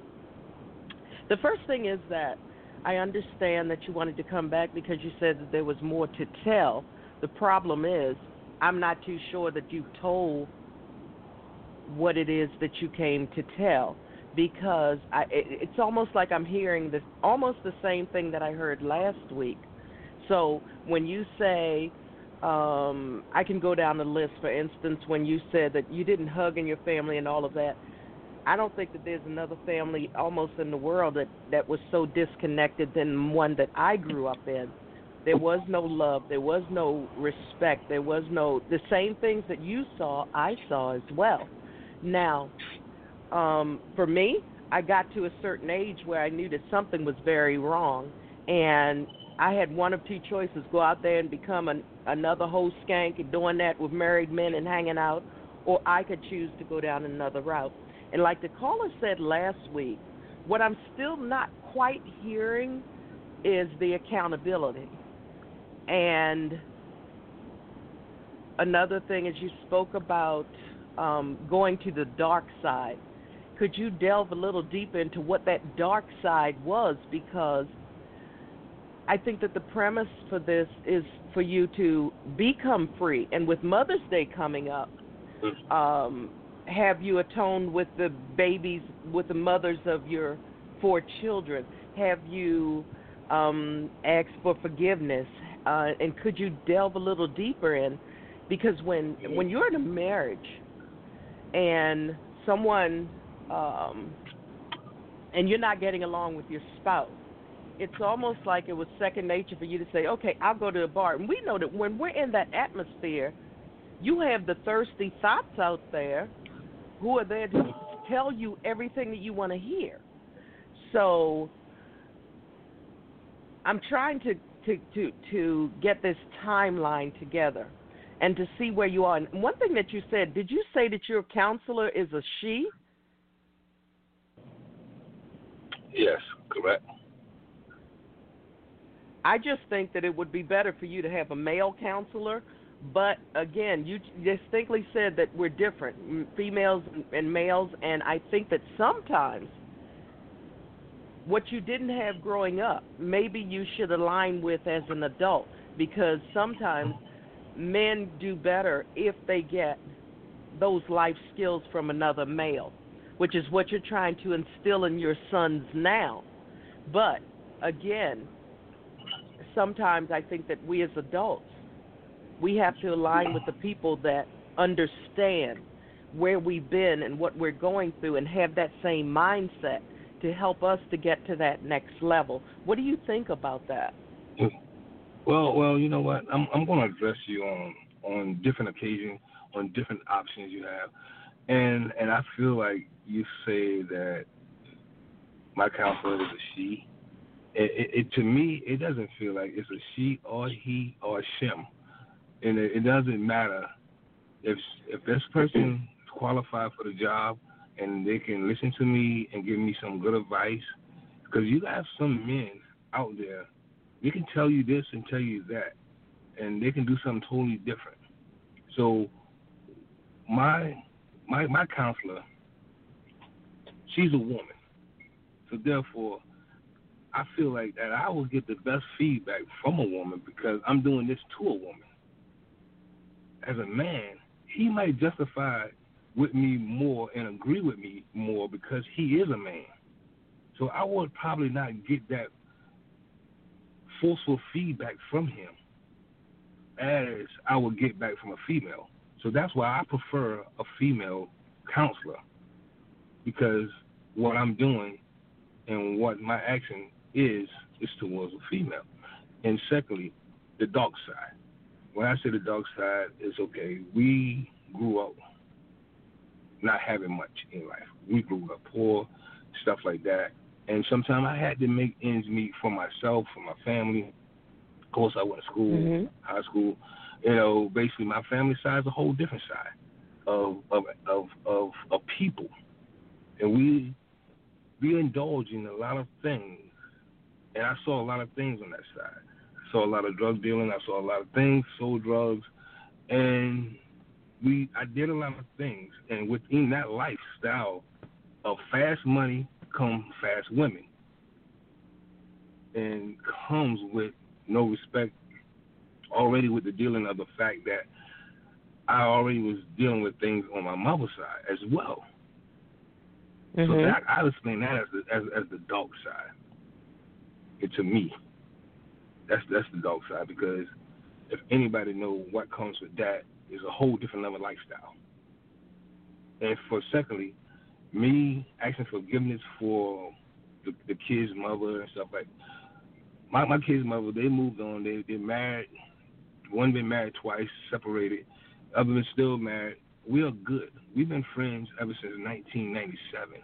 first thing is that I understand that you wanted to come back because you said that there was more to tell. The problem is I'm not too sure that you've told what it is that you came to tell. Because it's almost like I'm hearing almost the same thing that I heard last week. So when you say, I can go down the list, for instance, when you said that you didn't hug in your family and all of that, I don't think that there's another family almost in the world that was so disconnected than one that I grew up in. There was no love. There was no respect. There was no – the same things that you saw, I saw as well. Now – for me, I got to a certain age where I knew that something was very wrong, and I had one of two choices: go out there and become another whole skank and doing that with married men and hanging out, or I could choose to go down another route. And like the caller said last week, what I'm still not quite hearing is the accountability. And another thing is you spoke about going to the dark side. Could you delve a little deeper into what that dark side was? Because I think that the premise for this is for you to become free. And with Mother's Day coming up, have you atoned with the mothers of your for children? Have you asked for forgiveness? And could you delve a little deeper in? Because when you're in a marriage and someone and you're not getting along with your spouse, it's almost like it was second nature for you to say, okay, I'll go to a bar. And we know that when we're in that atmosphere, you have the thirsty thoughts out there who are there to tell you everything that you want to hear. So I'm trying to get this timeline together and to see where you are. And one thing that you said, did you say that your counselor is a she? Yes, correct. I just think that it would be better for you to have a male counselor. But, again, you distinctly said that we're different, females and males, and I think that sometimes what you didn't have growing up, maybe you should align with as an adult, because sometimes men do better if they get those life skills from another male, which is what you're trying to instill in your sons now. But, again, sometimes I think that we as adults, we have to align with the people that understand where we've been and what we're going through and have that same mindset to help us to get to that next level. What do you think about that? Well, you know what? I'm going to address you on different occasions, on different options you have. And I feel like you say that my counselor is a she. It to me, it doesn't feel like it's a she or he or shim. And it doesn't matter if this person is qualified for the job and they can listen to me and give me some good advice, because you have some men out there, they can tell you this and tell you that, and they can do something totally different. So my counselor, she's a woman, so therefore I feel like that I will get the best feedback from a woman because I'm doing this to a woman. As a man, he might justify with me more and agree with me more because he is a man. So I would probably not get that forceful feedback from him as I would get back from a female. So that's why I prefer a female counselor, because what I'm doing and what my action is towards a female. And secondly, the dark side. When I say the dark side, it's okay. We grew up not having much in life. We grew up poor, stuff like that. And sometimes I had to make ends meet for myself, for my family. Of course, I went to school, high school. You know, basically my family side is a whole different side of people. And we indulge in a lot of things. And I saw a lot of things on that side. Saw a lot of drug dealing. I saw a lot of things, sold drugs, and I did a lot of things. And within that lifestyle of fast money come fast women, and comes with no respect already with the dealing of the fact that I already was dealing with things on my mother's side as well. Mm-hmm. So that, I would explain that as the dark side. It to me. That's the dark side, because if anybody knows what comes with that, is a whole different level of lifestyle. And for secondly, me asking forgiveness for the kid's mother and stuff like that. My kid's mother, they moved on. They're married. One been married twice, separated. Other been still married. We are good. We've been friends ever since 1997.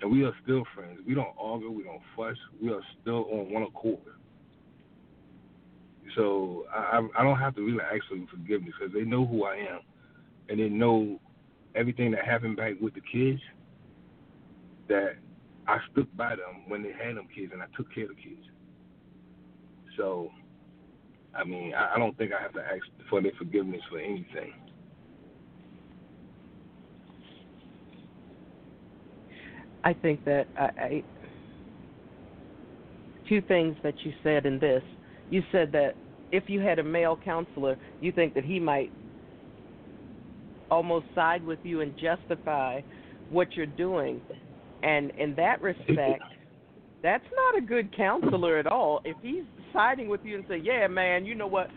And we are still friends. We don't argue. We don't fuss. We are still on one accord. So I don't have to really ask for forgiveness, because they know who I am, and they know everything that happened back with the kids, that I stood by them when they had them kids, and I took care of the kids. So, I mean, I don't think I have to ask for their forgiveness for anything. I think that two things that you said in this. You said that if you had a male counselor, you think that he might almost side with you and justify what you're doing. And in that respect, that's not a good counselor at all. If he's siding with you and saying, yeah, man, you know what,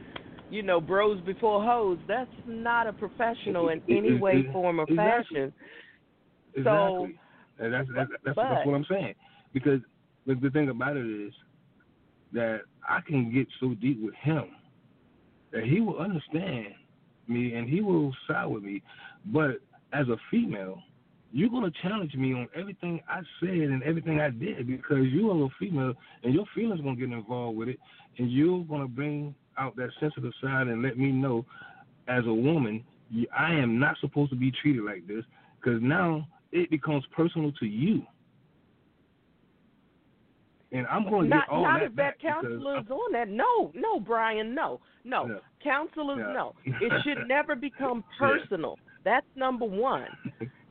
you know, bros before hoes, that's not a professional in any way, form, or fashion. Exactly. So, and that's what I'm saying. Because the thing about it is that I can get so deep with him that he will understand me and he will side with me. But as a female, you're going to challenge me on everything I said and everything I did, because you are a female and your feelings are going to get involved with it, and you're going to bring out that sensitive side and let me know, as a woman, I am not supposed to be treated like this, because now it becomes personal to you. And I'm going to get all that back. Not if that counselor's on that. No, Brian, no. Counselors, no. It should never become personal. Yeah. That's number one.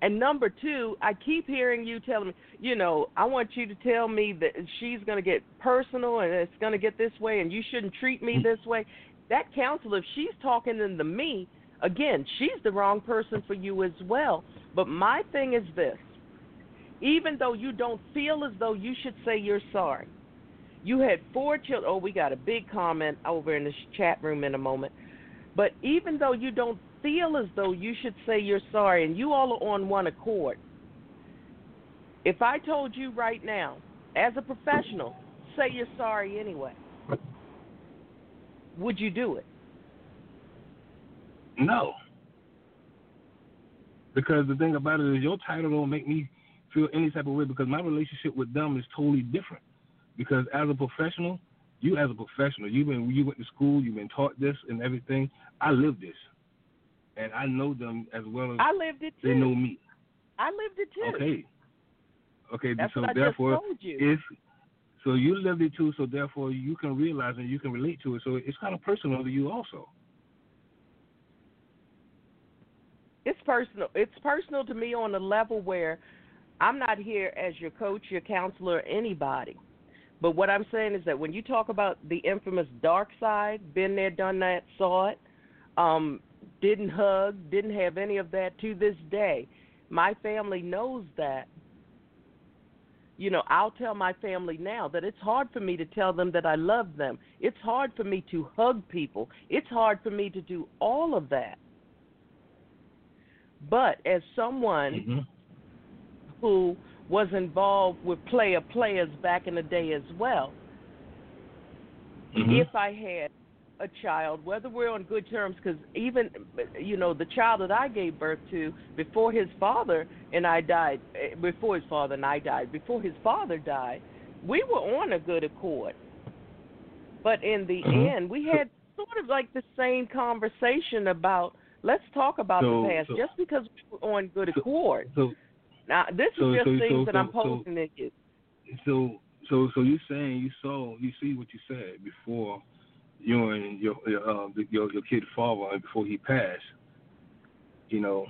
And number two, I keep hearing you telling me, you know, I want you to tell me that she's going to get personal and it's going to get this way and you shouldn't treat me this way. That counselor, if she's talking into me, again, she's the wrong person for you as well. But my thing is this. Even though you don't feel as though you should say you're sorry. You had 4 children. Oh, we got a big comment over in the chat room in a moment. But even though you don't feel as though you should say you're sorry, and you all are on one accord, if I told you right now, as a professional, say you're sorry anyway, would you do it? No. Because the thing about it is your title don't make me feel any type of way, because my relationship with them is totally different. Because as a professional, you went to school, you've been taught this and everything. I lived this, and I know them as well as I lived it too. They know me. I lived it too. Okay. That's so what therefore, I just told you. So you lived it too. So therefore, you can realize and you can relate to it. So it's kind of personal to you also. It's personal. It's personal to me on a level where I'm not here as your coach, your counselor, anybody. But what I'm saying is that when you talk about the infamous dark side, been there, done that, saw it, didn't hug, didn't have any of that to this day. My family knows that. You know, I'll tell my family now that it's hard for me to tell them that I love them. It's hard for me to hug people. It's hard for me to do all of that. But as someone who was involved with players back in the day as well. If I had a child, whether we're on good terms, because even, you know, the child that I gave birth to before his father and I died, before his father died, we were on a good accord. But in the end, we had sort of like the same conversation about, let's talk about the past, just because we were on good accord. Now, this is just things that I'm posting at you. So you're saying you see what you said before you and your kid's father, and before he passed. You know,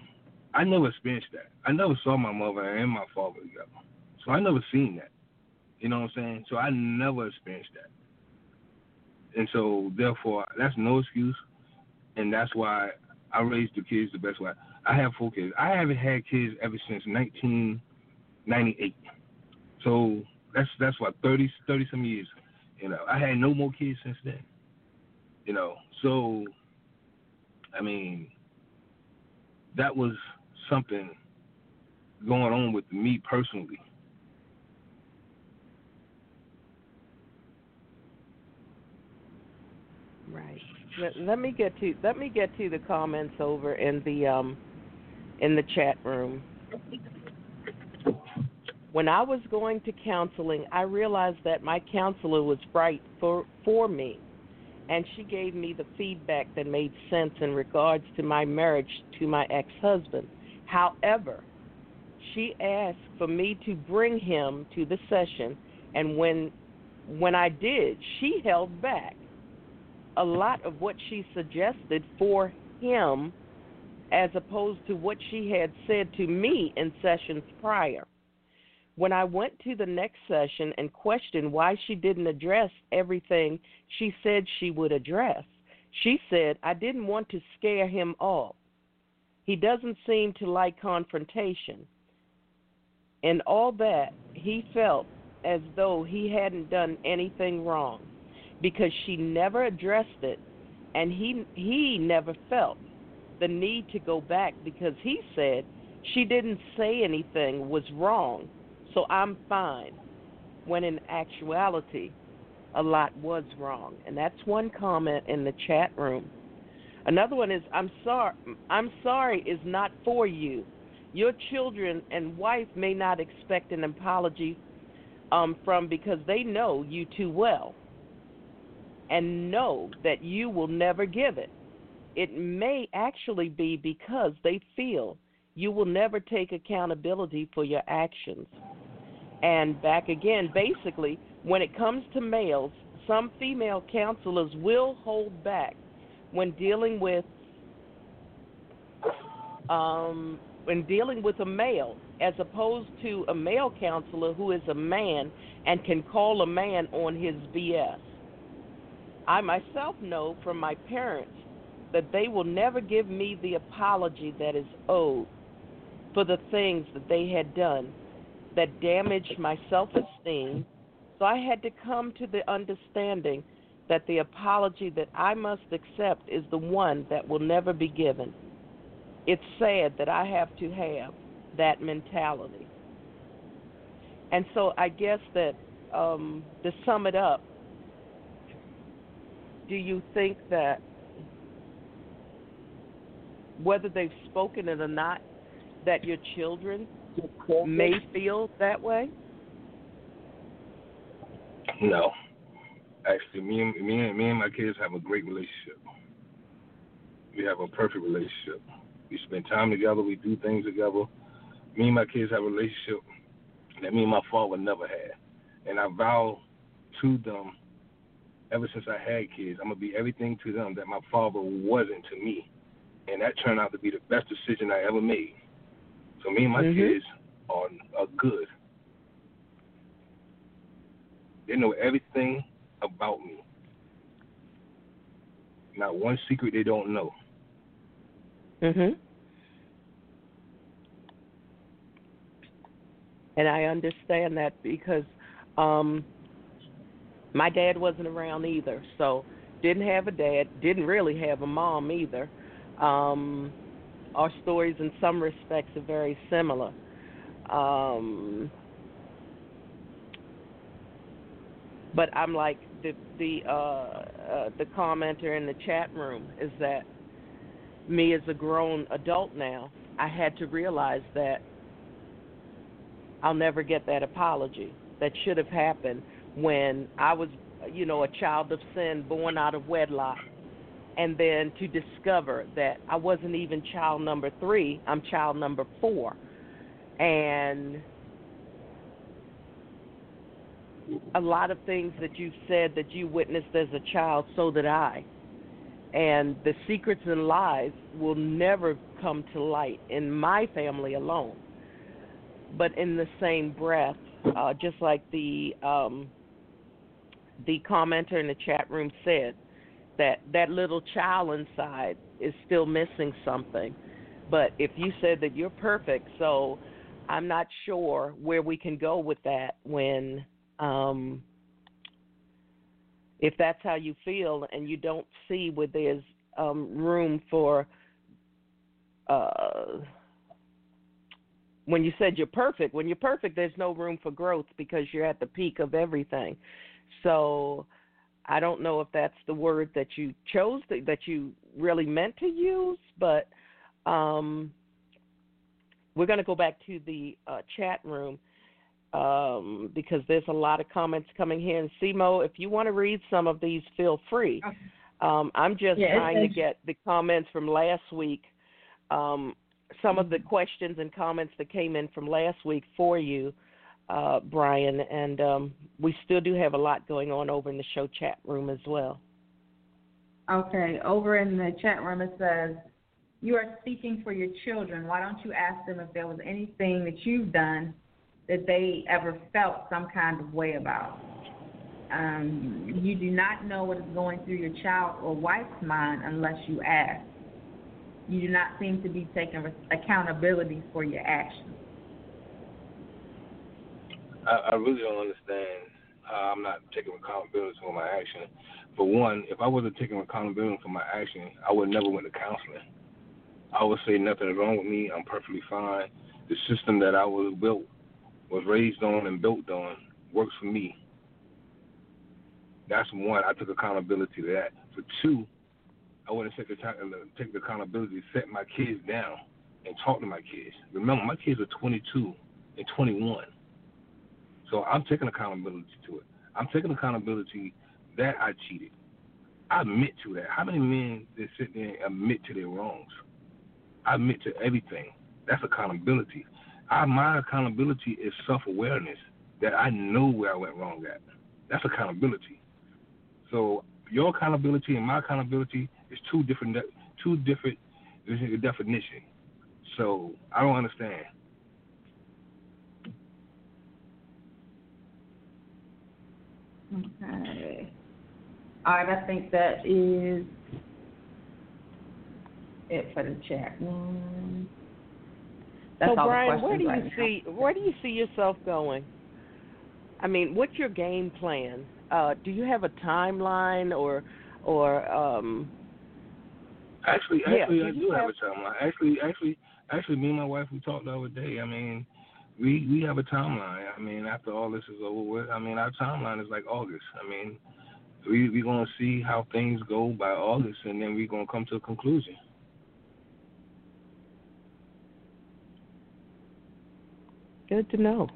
I never experienced that. I never saw my mother and my father together. So I never seen that. You know what I'm saying? So I never experienced that. And so, therefore, that's no excuse, and that's why I raised the kids the best way. I have 4 kids. I haven't had kids ever since 1998. So that's what, 30 some years. You know, I had no more kids since then. You know, so I mean, that was something going on with me personally. Right. Let me get to the comments over in the chat room. When I was going to counseling, I realized that my counselor was right for me, and she gave me the feedback that made sense in regards to my marriage to my ex-husband. However, she asked for me to bring him to the session, and when I did, she held back a lot of what she suggested for him, as opposed to what she had said to me in sessions prior. When I went to the next session and questioned why she didn't address everything she said she would address, she said, I didn't want to scare him off. He doesn't seem to like confrontation. In all that, he felt as though he hadn't done anything wrong because she never addressed it, and he never felt the need to go back because he said she didn't say anything was wrong, so I'm fine, when in actuality a lot was wrong. And that's one comment in the chat room. Another one is, I'm sorry is not for you. Your children and wife may not expect an apology because they know you too well and know that you will never give it. It may actually be because they feel you will never take accountability for your actions. And back again, basically, when it comes to males, some female counselors will hold back when dealing with a male, as opposed to a male counselor who is a man and can call a man on his BS. I myself know from my parents that they will never give me the apology that is owed for the things that they had done that damaged my self-esteem, so I had to come to the understanding that the apology that I must accept is the one that will never be given. It's sad that I have to have that mentality. And so I guess that to sum it up, do you think that whether they've spoken it or not, that your children may feel that way? No. Actually, me and my kids have a great relationship. We have a perfect relationship. We spend time together. We do things together. Me and my kids have a relationship that me and my father never had. And I vow to them, ever since I had kids, I'm going to be everything to them that my father wasn't to me. And that turned out to be the best decision I ever made. So me and my kids are good. They know everything about me. Not one secret they don't know. And I understand that because my dad wasn't around either, so didn't have a dad, didn't really have a mom either. Our stories in some respects are very similar. But I'm like the commenter in the chat room is that me as a grown adult now, I had to realize that I'll never get that apology that should have happened when I was, a child of sin born out of wedlock. And then to discover that I wasn't even child number 3, I'm child number 4. And a lot of things that you said that you witnessed as a child, so did I. And the secrets and lies will never come to light in my family alone. But in the same breath, just like the commenter in the chat room said, that little child inside is still missing something. But if you said that you're perfect, so I'm not sure where we can go with that when if that's how you feel and you don't see where there's room for when you said you're perfect. When you're perfect, there's no room for growth because you're at the peak of everything. So I don't know if that's the word that you chose, that you really meant to use, but we're going to go back to the chat room because there's a lot of comments coming here. And C. Mo, if you want to read some of these, feel free. I'm just trying to get the comments from last week, some of the questions and comments that came in from last week for you. Brian, and we still do have a lot going on over in the show chat room as well. Okay, over in the chat room it says, you are speaking for your children. Why don't you ask them if there was anything that you've done that they ever felt some kind of way about? You do not know what is going through your child or wife's mind unless you ask. You do not seem to be taking accountability for your actions. I really don't understand how I'm not taking accountability for my action. For one, if I wasn't taking accountability for my action, I would never went to counseling. I would say nothing wrong with me. I'm perfectly fine. The system that I was built, was raised on and built on, works for me. That's one. I took accountability to that. For two, I wouldn't take the accountability to set my kids down and talk to my kids. Remember, my kids are 22 and 21. So I'm taking accountability to it. I'm taking accountability that I cheated. I admit to that. How many men that sit there and admit to their wrongs? I admit to everything. That's accountability. My accountability is self-awareness, that I know where I went wrong at. That's accountability. So your accountability and my accountability is two different definitions. So I don't understand. Okay. All right, I think that is it for the chat. That's so, Brian, where do you see yourself going? I mean, what's your game plan? Do you have a timeline or? Actually, I do have a timeline. Actually, me and my wife, we talked the other day. I mean, we have a timeline. I mean, after all this is over with, I mean, our timeline is like August. I mean, we're going to see how things go by August, and then we're going to come to a conclusion. Good to know.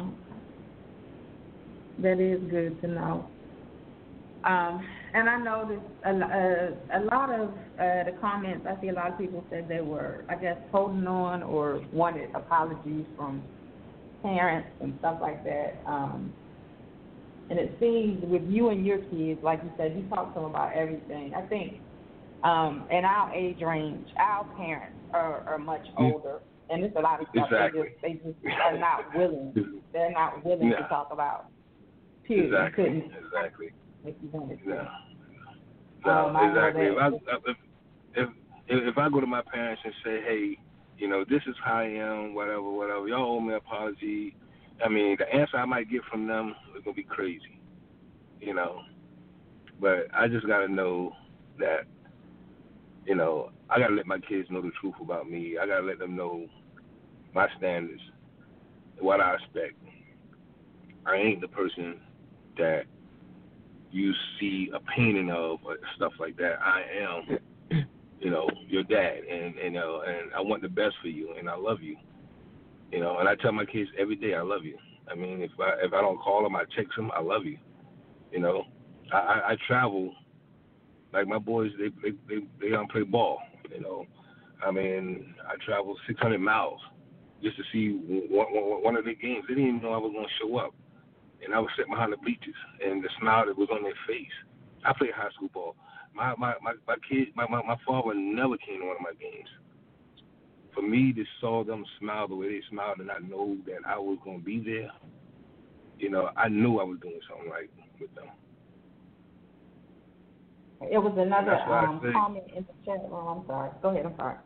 Oh, that is good to know. And I noticed a lot of the comments, I see a lot of people said they were, I guess, holding on or wanted apologies from parents and stuff like that. And it seems with you and your kids, like you said, you talk to them about everything. I think in our age range, our parents are much older, and it's a lot of stuff they just are not willing. They're not willing to talk about. Period. Exactly. If you wanted to. Exactly. If I go to my parents and say, hey, you know, this is how I am, whatever, y'all owe me an apology. I mean, the answer I might get from them is gonna be crazy, you know. But I just gotta know that, you know, I gotta let my kids know the truth about me. I gotta let them know my standards, what I expect. I ain't the person that you see a painting of or stuff like that. I am, you know, your dad, and I want the best for you, and I love you. You know, and I tell my kids every day, I love you. I mean, if I don't call them, I text them, I love you. You know, I travel. Like my boys, they don't play ball. You know, I mean, I traveled 600 miles just to see one of their games. They didn't even know I was gonna show up, and I was sitting behind the bleachers, and the smile that was on their face. I played high school ball. My father never came to one of my games. For me to saw them smile the way they smiled, and I know that I was going to be there, you know, I knew I was doing something right with them. It was another comment in the chat room. Oh, I'm sorry. Go ahead. I'm sorry.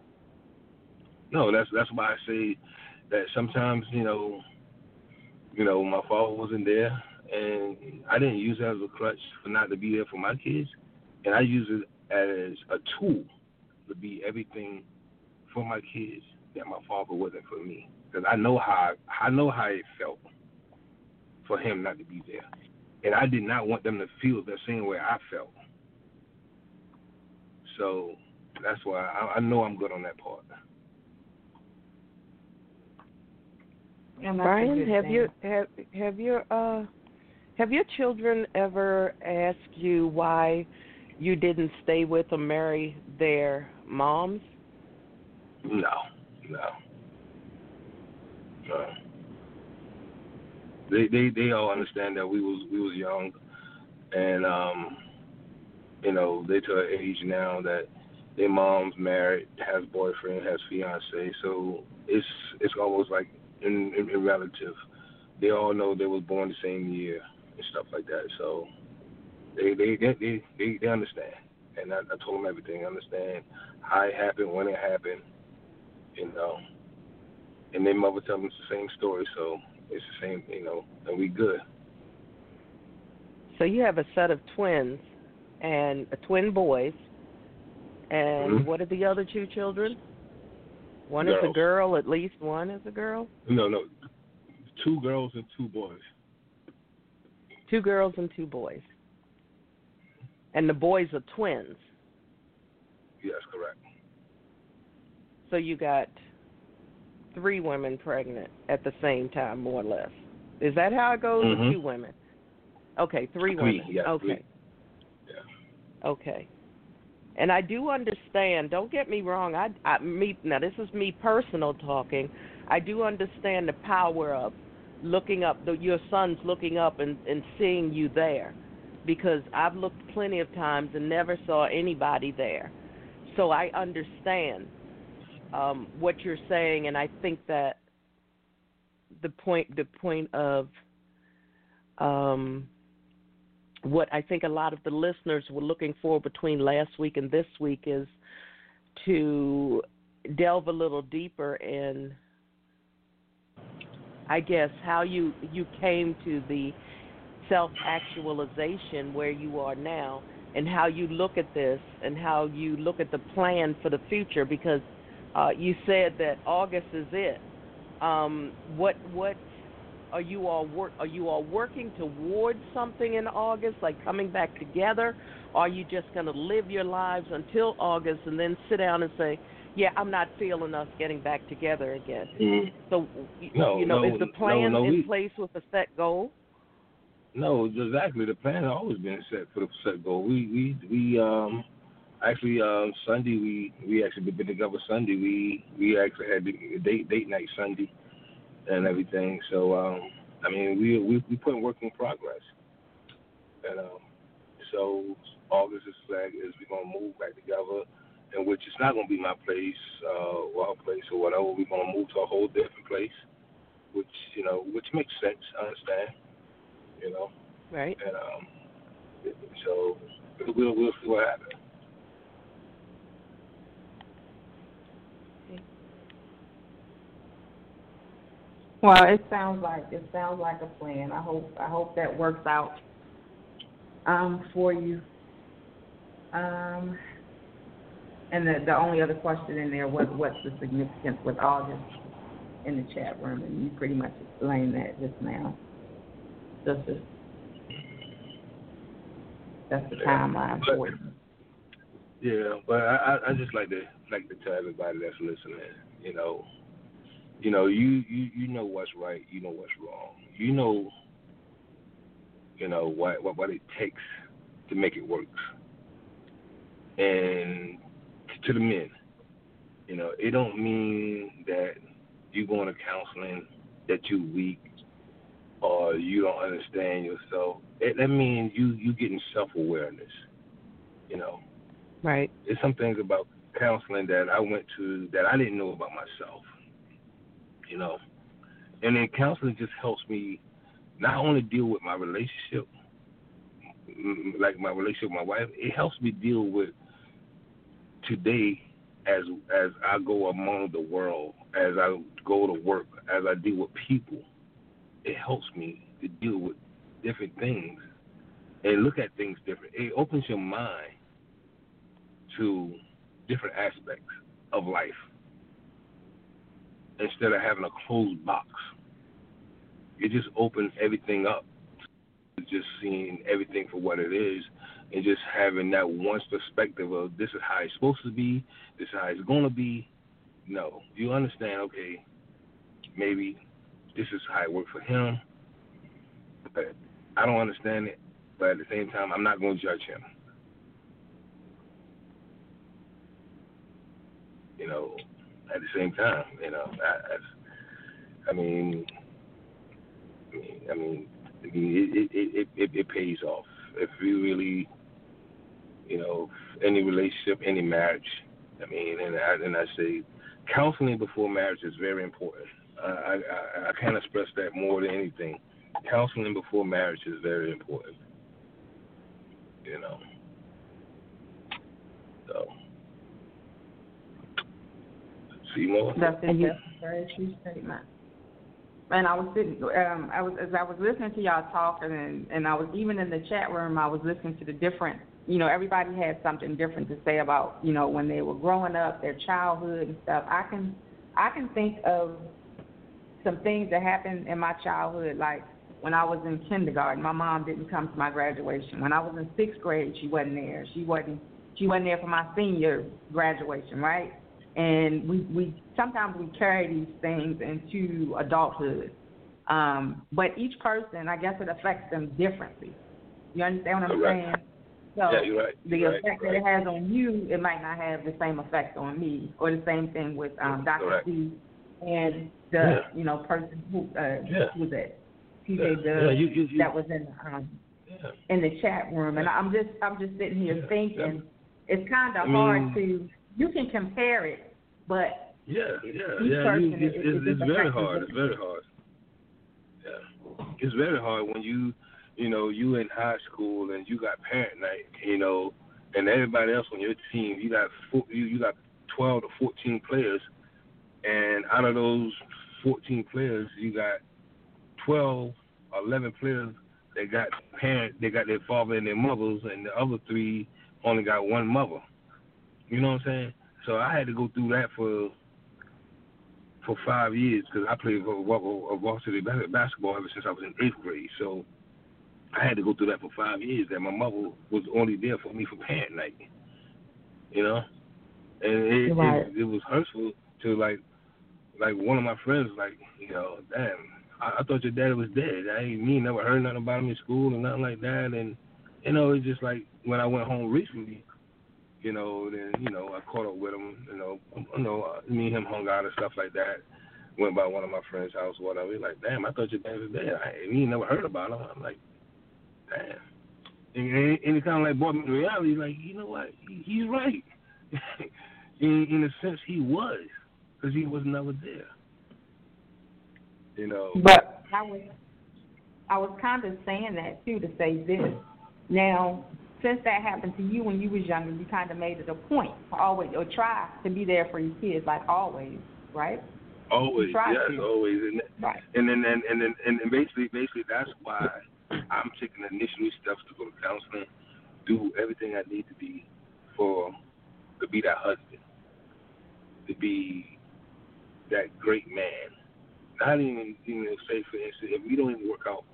No, that's why I say that sometimes, you know, my father wasn't there, and I didn't use it as a crutch for not to be there for my kids, and I use it as a tool to be everything for my kids that my father wasn't for me, because I know how it felt for him not to be there, and I did not want them to feel the same way I felt. So that's why I know I'm good on that part. Brian, have your children ever asked you why you didn't stay with or marry their moms? No. They all understand that we was young, and you know, they to an age now that their mom's married, has boyfriend, has fiance, so it's almost like in relative. They all know they was born the same year and stuff like that, so they understand. And I told them everything. I understand how it happened, when it happened. You know, and their mother telling us the same story, so it's the same, you know, and we good. So you have a set of twins and twin boys, and mm-hmm. what are the other two children? One girls. Is a girl, at least one is a girl? No, two girls and two boys. Two girls and two boys. And the boys are twins. Yes, correct. So you got three women pregnant at the same time, more or less. Is that how it goes? Mm-hmm. With two women? Okay, three women. Yeah, okay. Three. Yeah. Okay. And I do understand, don't get me wrong, now this is me personal talking, I do understand the power of looking up, your son's looking up and seeing you there, because I've looked plenty of times and never saw anybody there. So I understand what you're saying, and I think that the point of what I think a lot of the listeners were looking for between last week and this week is to delve a little deeper in, I guess, how you came to the self-actualization where you are now, and how you look at this and how you look at the plan for the future, because you said that August is it. What are you all working towards something in August, like coming back together? Or are you just going to live your lives until August and then sit down and say, yeah, I'm not feeling us getting back together again? Mm. So is the plan in place with a set goal? No, exactly. The plan has always been set for the set goal. We Sunday we actually been together Sunday. We actually had the date night Sunday and everything. So we put in work in progress. And so August is flag is we're gonna move back together, and which is not gonna be my place or our place or whatever. We're gonna move to a whole different place, which makes sense. I understand. Right. And so we'll see what happens. Well, it sounds like a plan. I hope that works out for you. And the only other question in there was what's the significance with August in the chat room, and you pretty much explained that just now. That's the timeline for it. Yeah, but I just like to tell everybody that's listening, you know what's right, you know what's wrong, what it takes to make it work. And to the men, it don't mean that you going to counseling that you weak or you don't understand yourself. That means you getting self-awareness, Right. There's some things about counseling that I went to that I didn't know about myself, And then counseling just helps me not only deal with my relationship, like my relationship with my wife, it helps me deal with today as I go among the world, as I go to work, as I deal with people. It helps me to deal with different things and look at things different. It opens your mind to different aspects of life instead of having a closed box. It just opens everything up, just seeing everything for what it is and just having that one perspective of this is how it's supposed to be, this is how it's going to be. No, you understand, okay, maybe this is how it worked for him, but I don't understand it. But at the same time, I'm not going to judge him. At the same time, it pays off. If you really, any relationship, any marriage, and I say counseling before marriage is very important. I can't express that more than anything. Counseling before marriage is very important. C. Mo. That's a very true statement. And I was sitting, I was listening to y'all talk, and I was even in the chat room. I was listening to the different, you know, everybody had something different to say about, you know, when they were growing up, their childhood and stuff. I can think of some things that happened in my childhood, like when I was in kindergarten, my mom didn't come to my graduation. When I was in sixth grade, she wasn't there. She wasn't there for my senior graduation, right? And we sometimes carry these things into adulthood. But each person, I guess it affects them differently. You understand what I'm saying? So yeah, you're right. The effect that it has on you, it might not have the same effect on me, or the same thing with Dr. C and the you know, person who was it? PJ Doug that was in the chat room. And I'm just sitting here thinking it's kind of hard to. You can compare it, but it's very hard. It's very hard. Yeah, it's very hard when you in high school and you got parent night, you know, and everybody else on your team, you got 12 to 14 players, and out of those 14 players, you got 12, 11 players that got parent, they got their father and their mothers, and the other three only got one mother. You know what I'm saying? So I had to go through that for 5 years because I played varsity basketball ever since I was in eighth grade. So I had to go through that for 5 years that my mother was only there for me for parent night. You know? And it was hurtful to, like one of my friends, like, you know, damn, I thought your daddy was dead. I ain't mean, never heard nothing about him in school and nothing like that. And, you know, it's just like when I went home recently, you know, then, you know, I caught up with him, me and him hung out and stuff like that. Went by one of my friend's house, whatever. He's like, damn, I thought your dad was dead. We ain't never heard about him. I'm like, damn. And it kind of like brought me to reality, like, you know what? He's right. in a sense, he was, because he was never there. You know. But I was kind of saying that, too, to say this. Now, since that happened to you when you was younger, you kind of made it a point to always, or try to be there for your kids, like always, right? Always, yes, always. And right. And then basically that's why I'm taking initial steps to go to counseling, do everything I need to be to be that husband, to be that great man. Not even, you know, say for instance, if we don't even work out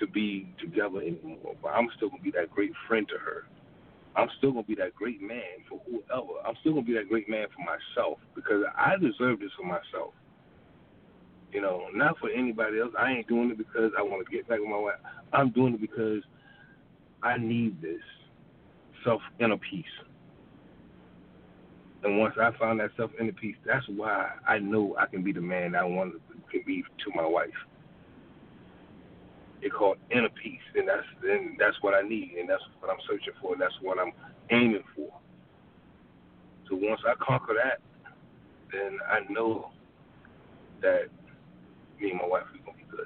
to be together anymore, but I'm still going to be that great friend to her. I'm still going to be that great man for whoever. I'm still going to be that great man for myself, because I deserve this for myself. You know, not for anybody else. I ain't doing it because I want to get back with my wife. I'm doing it because I need this self-inner peace. And once I found that self-inner peace, that's why I know I can be the man I want to be to my wife. It's called inner peace, and that's what I need, and that's what I'm searching for, and that's what I'm aiming for. So once I conquer that, then I know that me and my wife are going to be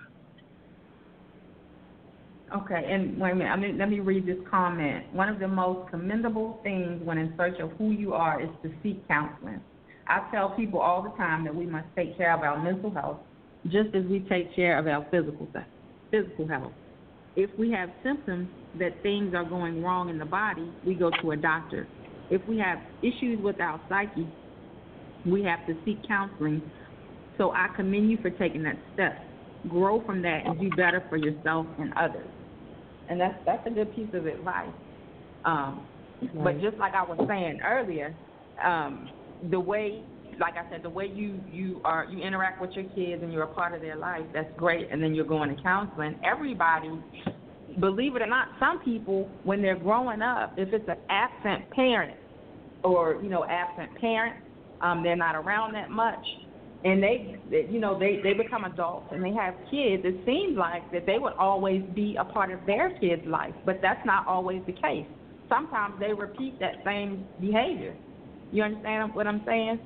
good. Okay, and wait a minute. Let me read this comment. One of the most commendable things when in search of who you are is to seek counseling. I tell people all the time that we must take care of our mental health just as we take care of our physical health. If we have symptoms that things are going wrong in the body, we go to a doctor. If we have issues with our psyche, we have to seek counseling. So I commend you for taking that step. Grow from that and do better for yourself and others. And that's a good piece of advice. But just like I was saying earlier, the way, like I said, the way you interact with your kids and you're a part of their life, that's great. And then you're going to counseling. Everybody, believe it or not, some people, when they're growing up, if it's an absent parent or, you know, they're not around that much, and they become adults and they have kids, it seems like that they would always be a part of their kids' life, but that's not always the case. Sometimes they repeat that same behavior. You understand what I'm saying?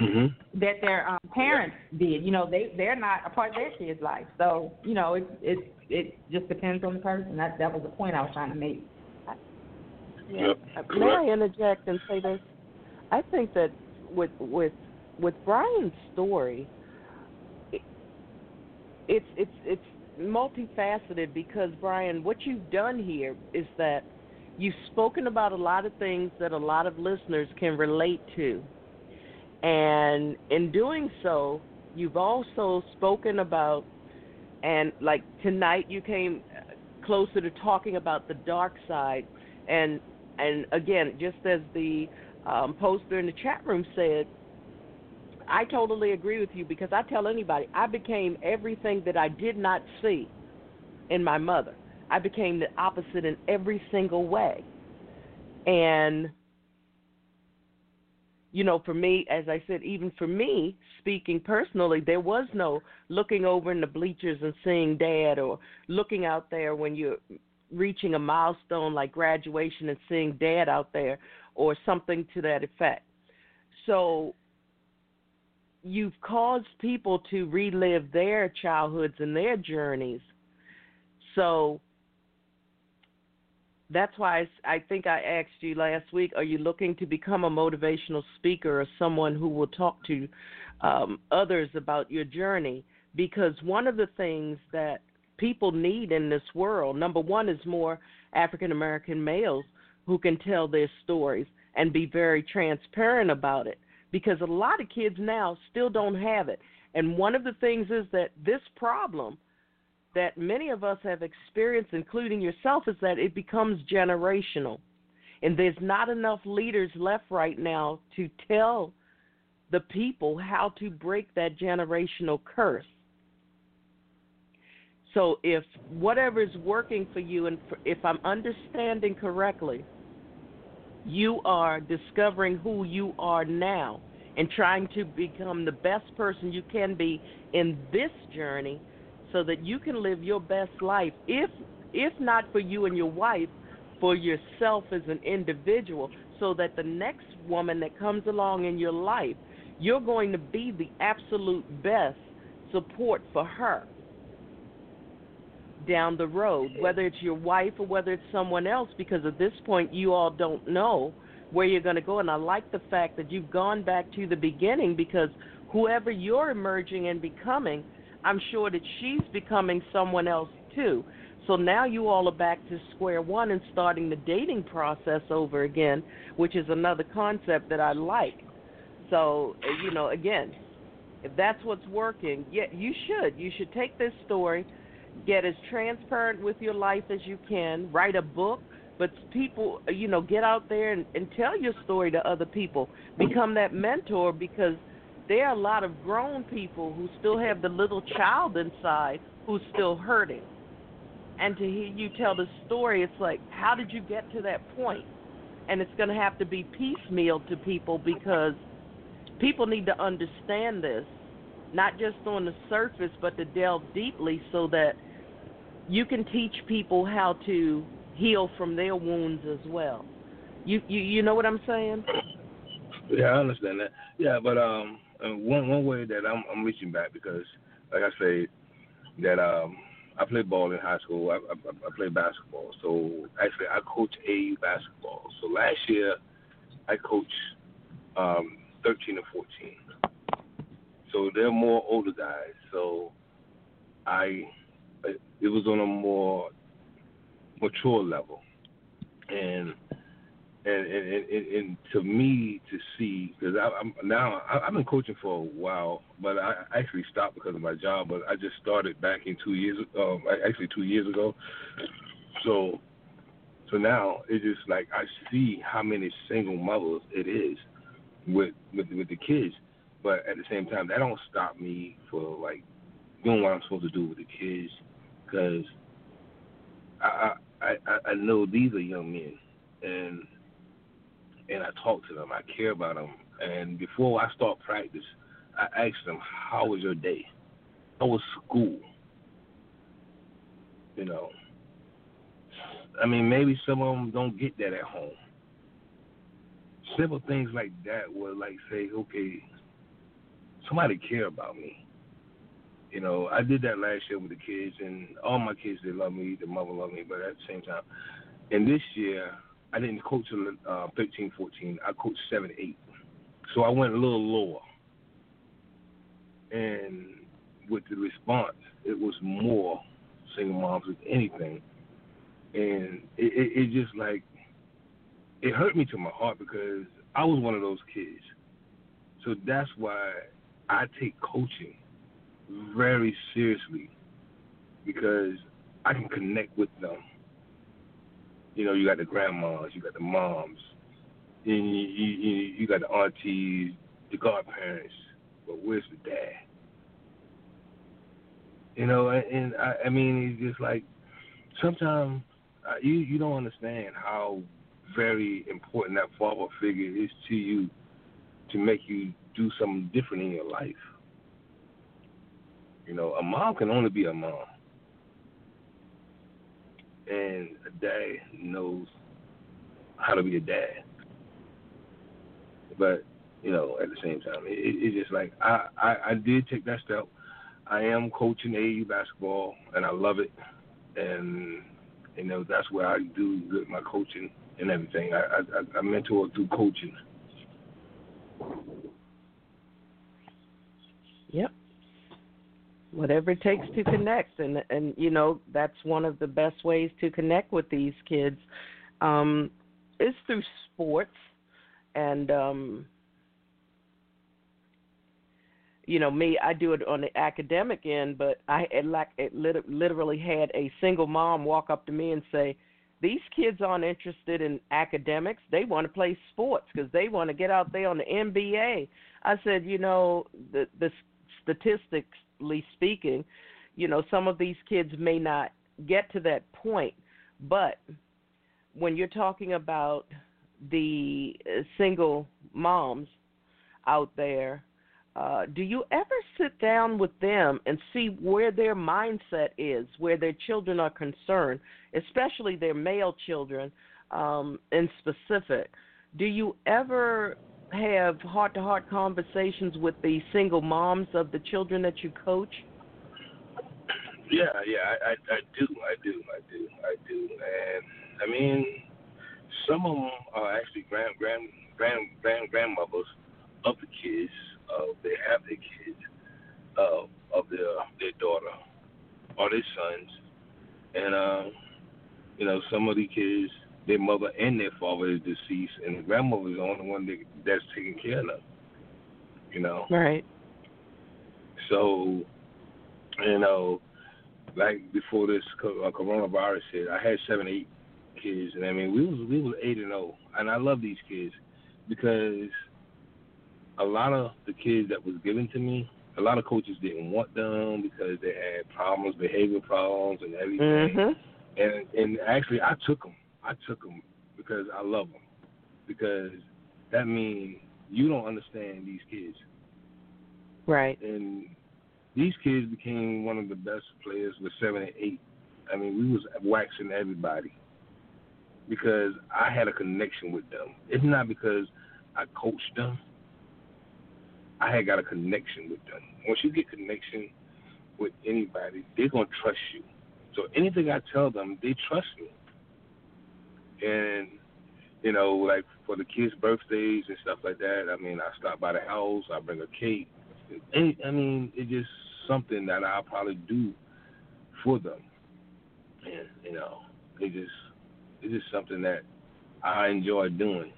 Mm-hmm. That their parents did. You know, they're not a part of their kids' life. So, you know, it just depends on the person. That was the point I was trying to make. Yeah. Yep. May I interject and say this? I think that with Brian's story, it's multifaceted, because Brian, what you've done here is that you've spoken about a lot of things that a lot of listeners can relate to, and in doing so, you've also spoken about, and like tonight you came closer to talking about the dark side, and again, just as the poster in the chat room said, I totally agree with you, because I tell anybody, I became everything that I did not see in my mother. I became the opposite in every single way. And, you know, for me, as I said, even for me, speaking personally, there was no looking over in the bleachers and seeing Dad, or looking out there when you're reaching a milestone like graduation and seeing Dad out there, or something to that effect. So you've caused people to relive their childhoods and their journeys. So that's why I think I asked you last week, are you looking to become a motivational speaker or someone who will talk to others about your journey? Because one of the things that people need in this world, number one, is more African-American males who can tell their stories and be very transparent about it, because a lot of kids now still don't have it. And one of the things is that this problem that many of us have experienced, including yourself, is that it becomes generational. And there's not enough leaders left right now to tell the people how to break that generational curse. So if whatever's working for you, and if I'm understanding correctly, you are discovering who you are now and trying to become the best person you can be in this journey, so that you can live your best life, if not for you and your wife, for yourself as an individual, so that the next woman that comes along in your life, you're going to be the absolute best support for her down the road, whether it's your wife or whether it's someone else, because at this point you all don't know where you're going to go. And I like the fact that you've gone back to the beginning, because whoever you're emerging and becoming, I'm sure that she's becoming someone else too. So now you all are back to square one and starting the dating process over again, which is another concept that I like. So, you know, again, if that's what's working, yeah, you should take this story, get as transparent with your life as you can, write a book, but people, you know, get out there and tell your story to other people. Become that mentor, because there are a lot of grown people who still have the little child inside who's still hurting. And to hear you tell the story, it's like, how did you get to that point? And it's going to have to be piecemeal to people, because people need to understand this, not just on the surface, but to delve deeply, so that you can teach people how to heal from their wounds as well. You know what I'm saying? Yeah, I understand that. Yeah, but one way that I'm reaching back, because like I said, that I played ball in high school. I played basketball. So actually, I coach AAU basketball. So last year, I coached 13 and 14. So they're more older guys. So it was on a more mature level, and to me to see, because I've been coaching for a while, but I actually stopped because of my job. But I just started back in 2 years ago. So now it's just like I see how many single mothers it is with the kids. But at the same time, that don't stop me for, like, doing what I'm supposed to do with the kids, because I know these are young men, and I talk to them. I care about them. And before I start practice, I ask them, how was your day? How was school? You know, I mean, maybe some of them don't get that at home. Simple things like that were, like, say, okay, somebody care about me. You know, I did that last year with the kids, and all my kids, they love me, the mother loved me, but at the same time, and this year, I didn't coach 13, 14, I coached 7, 8. So I went a little lower. And with the response, it was more single moms with anything. And it just like, it hurt me to my heart because I was one of those kids. So that's why I take coaching very seriously, because I can connect with them. You know, you got the grandmas, you got the moms, and you got the aunties, the godparents, but where's the dad? You know, and I mean, it's just like sometimes you don't understand how very important that father figure is to you to make you do something different in your life. You know, a mom can only be a mom. And a dad knows how to be a dad. But, you know, at the same time, it's just like I did take that step. I am coaching AAU basketball, and I love it. And, you know, that's where I do with my coaching and everything. I mentor through coaching. Yep. Whatever it takes to connect, and you know, that's one of the best ways to connect with these kids is through sports, and you know, me, I do it on the academic end, but I literally had a single mom walk up to me and say, "These kids aren't interested in academics. They want to play sports because they want to get out there on the NBA." I said, "You know, the statistics." Speaking, you know, some of these kids may not get to that point, but when you're talking about the single moms out there, do you ever sit down with them and see where their mindset is, where their children are concerned, especially their male children in specific? Do you ever have heart-to-heart conversations with the single moms of the children that you coach? Yeah, I do. And, I mean, some of them are actually grandmothers of the kids. They have their kids, of their daughter or their sons. And, you know, some of the kids, their mother and their father is deceased, and the grandmother is the only one that's taking care of them, you know? Right. So, you know, like before this coronavirus hit, I had 7, 8 kids, and I mean, we was 8-0, and I love these kids because a lot of the kids that was given to me, a lot of coaches didn't want them because they had problems, behavior problems and everything. Mm-hmm. And actually, I took them because I love them, because that means you don't understand these kids. Right. And these kids became one of the best players with 7 and 8. I mean, we was waxing everybody because I had a connection with them. It's not because I coached them. I had got a connection with them. Once you get connection with anybody, they're going to trust you. So anything I tell them, they trust me. And, you know, like for the kids' birthdays and stuff like that, I mean, I stop by the house, I bring a cake. I mean, it's just something that I'll probably do for them. And, you know, it's just something that I enjoy doing.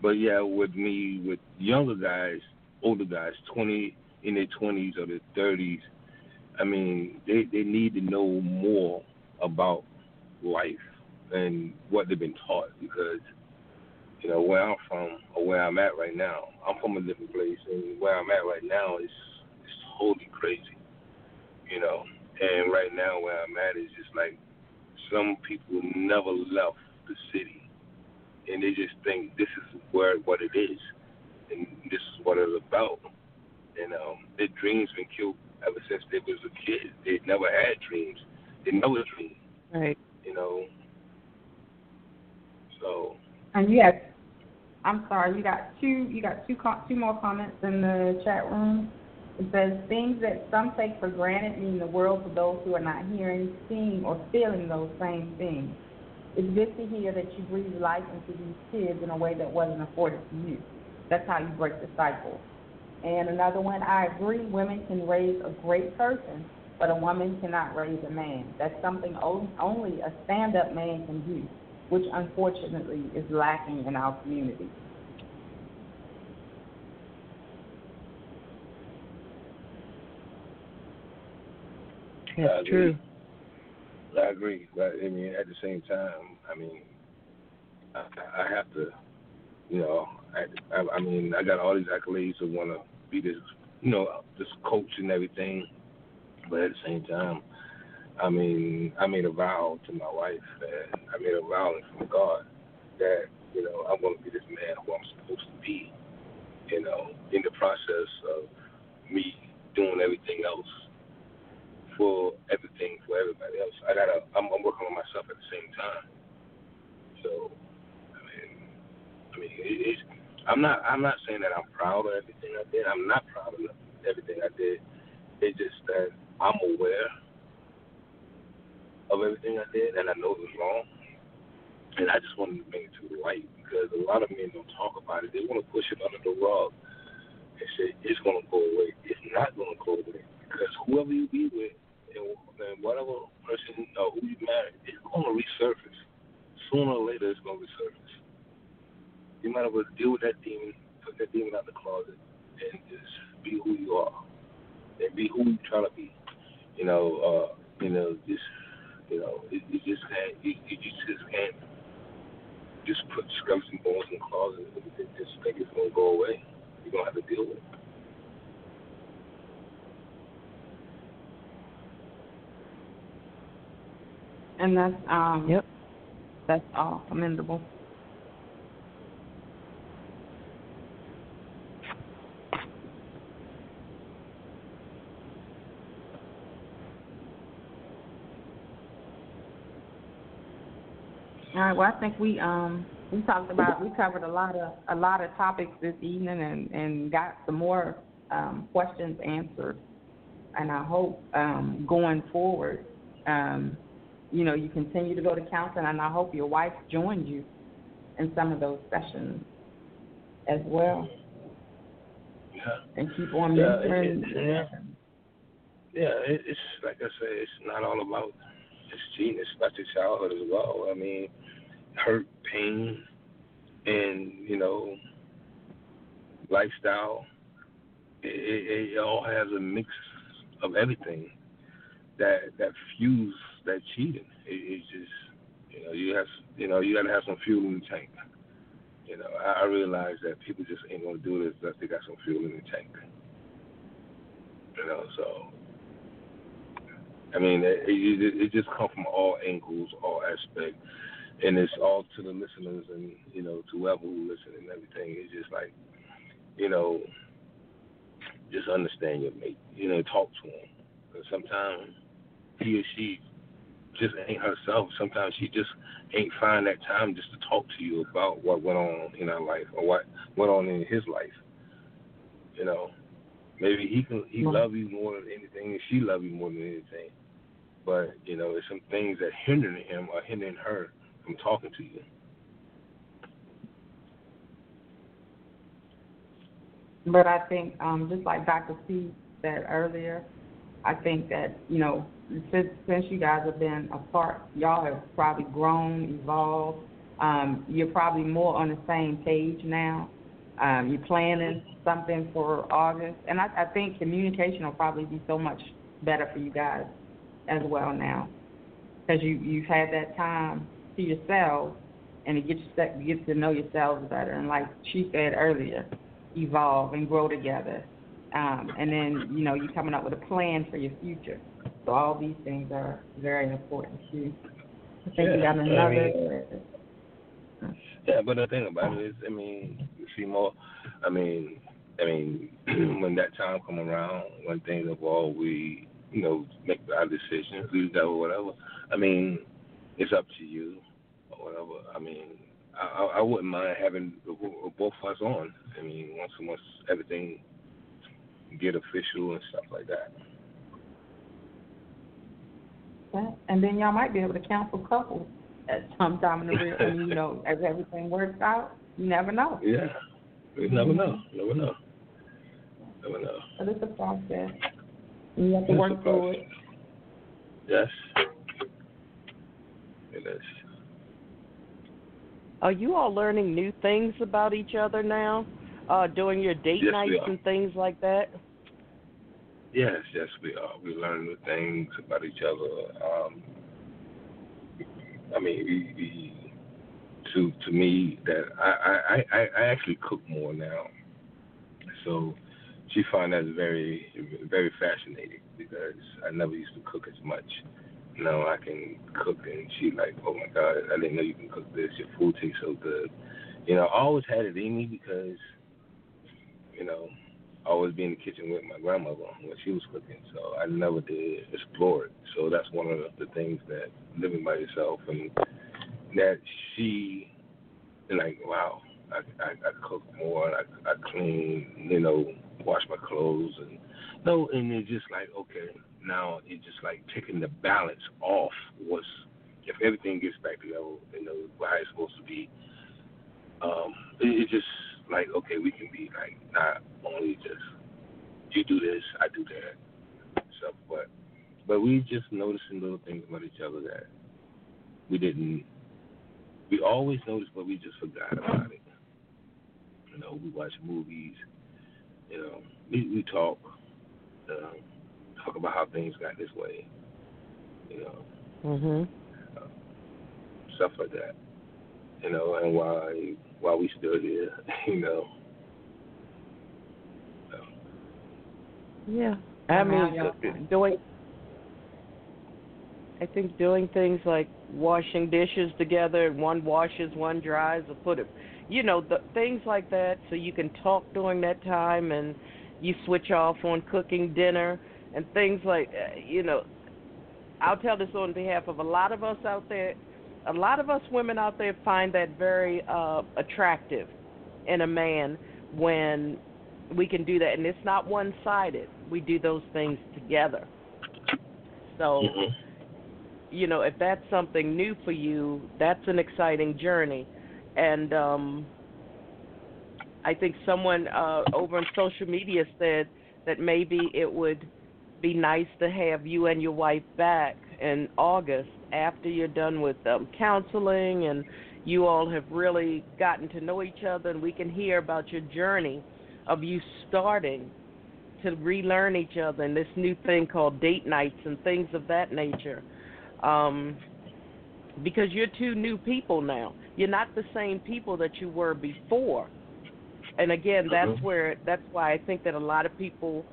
But, yeah, with me, with younger guys, older guys, in their 20s or their 30s, I mean, they need to know more about life and what they've been taught, because, you know, where I'm from or where I'm at right now, I'm from a different place, and where I'm at right now is totally crazy, you know. And right now where I'm at is just like some people never left the city, and they just think this is what it is, and this is what it's about. And their dreams been killed ever since they was a kid. They never had dreams. They never dreamed. Right. You know. So. And you had, I'm sorry, you got two more comments in the chat room. It says, things that some take for granted mean the world to those who are not hearing, seeing, or feeling those same things. It's good to hear that you breathe life into these kids in a way that wasn't afforded to you. That's how you break the cycle. And another one, I agree, women can raise a great person, but a woman cannot raise a man. That's something only a stand-up man can do, which unfortunately is lacking in our community. That's true. I agree. But, I mean, at the same time, I mean, I have to, you know, I mean, I got all these accolades of want to be this, you know, this coach and everything. But at the same time, I mean, I made a vow to my wife, and I made a vow from God that, you know, I'm going to be this man who I'm supposed to be, you know, in the process of me doing everything else for everything, for everybody else. I'm working on myself at the same time. So, I mean, I'm not saying that I'm proud of everything I did. I'm not proud of everything I did. It's just that I'm aware of everything I did, and I know it was wrong, and I just wanted to bring it to the light because a lot of men don't talk about it. They want to push it under the rug and say it's going to go away. It's not going to go away because whoever you be with and whatever person or who you marry, it's going to resurface. Sooner or later, it's going to resurface. You might as well deal with that demon, put that demon out of the closet, and just be who you are, and be who you try to be. You just can't just put scrubs and bones in the closet and just think it's going to go away. You're going to have to deal with it. And that's yep. That's all commendable. All right. Well, I think we covered a lot of topics this evening and got some more questions answered. And I hope going forward, you know, you continue to go to counseling, and I hope your wife joins you in some of those sessions as well. Yeah. And keep on mentoring. It's like I say, it's not all about. It's genius, about your childhood as well. I mean, hurt, pain, and, you know, lifestyle, it all has a mix of everything that fuels that cheating. It's just, you know, you got to have some fuel in the tank. You know, I realize that people just ain't going to do this unless they got some fuel in the tank. You know, so. I mean, it just comes from all angles, all aspects, and it's all to the listeners and, you know, to whoever who listens and everything. It's just like, you know, just understand your mate, you know, talk to him. Because sometimes he or she just ain't herself. Sometimes she just ain't find that time just to talk to you about what went on in her life or what went on in his life, you know. Maybe he love you more than anything, and she love you more than anything. But, you know, there's some things that hindering him or hindering her from talking to you. But I think, just like Dr. C said earlier, I think that, you know, since you guys have been apart, y'all have probably grown, evolved. You're probably more on the same page now. You're planning something for August, and I think communication will probably be so much better for you guys as well now, because you've had that time to yourselves, and it gets to know yourselves better. And like she said earlier, evolve and grow together, and then, you know, you're coming up with a plan for your future. So all these things are very important too. I think you got another. Yeah, but the thing about it is, I mean, you see more. I mean, when that time come around, when things evolve, we, you know, make our decisions, do that or whatever. I mean, it's up to you or whatever. I mean, I wouldn't mind having both of us on. I mean, once everything get official and stuff like that. Yeah, and then y'all might be able to counsel couples. At some time in the real, you know, as everything works out, you never know. Yeah, You never know. Never know. But it's a process. You have to work through it. Yes. It is. Are you all learning new things about each other now? During your date nights and things like that? Yes, we are. We learn new things about each other. I actually cook more now. So she finds that very, very fascinating because I never used to cook as much. Now I can cook, and she like, oh my God, I didn't know you can cook this. Your food tastes so good. You know, I always had it in me because, you know, I always be in the kitchen with my grandmother when she was cooking, so I never did explore it. So that's one of the things that living by yourself and that she, like, wow, I cook more, and I clean, you know, wash my clothes, and no, and it's just like, okay, now it's just like taking the balance off was, if everything gets back together, you know, where it's supposed to be, it's just like, okay, we can be like not only just you do this, I do that, stuff, but we just noticing little things about each other that we didn't. We always noticed, but we just forgot about it. You know, we watch movies. You know, we talk, talk about how things got this way. You know, stuff like that. You know, and why we still here, you know. So. Yeah. I mean, doing things like washing dishes together, one washes, one dries, or put it, you know, things like that, so you can talk during that time and you switch off on cooking dinner and things like, you know, I'll tell this on behalf of a lot of us out there. A lot of us women out there find that very attractive in a man when we can do that. And it's not one-sided. We do those things together. So, you know, if that's something new for you, that's an exciting journey. And I think someone over on social media said that maybe it would be nice to have you and your wife back in August after you're done with counseling and you all have really gotten to know each other, and we can hear about your journey of you starting to relearn each other and this new thing called date nights and things of that nature, because you're two new people now. You're not the same people that you were before. And again, that's why I think that a lot of people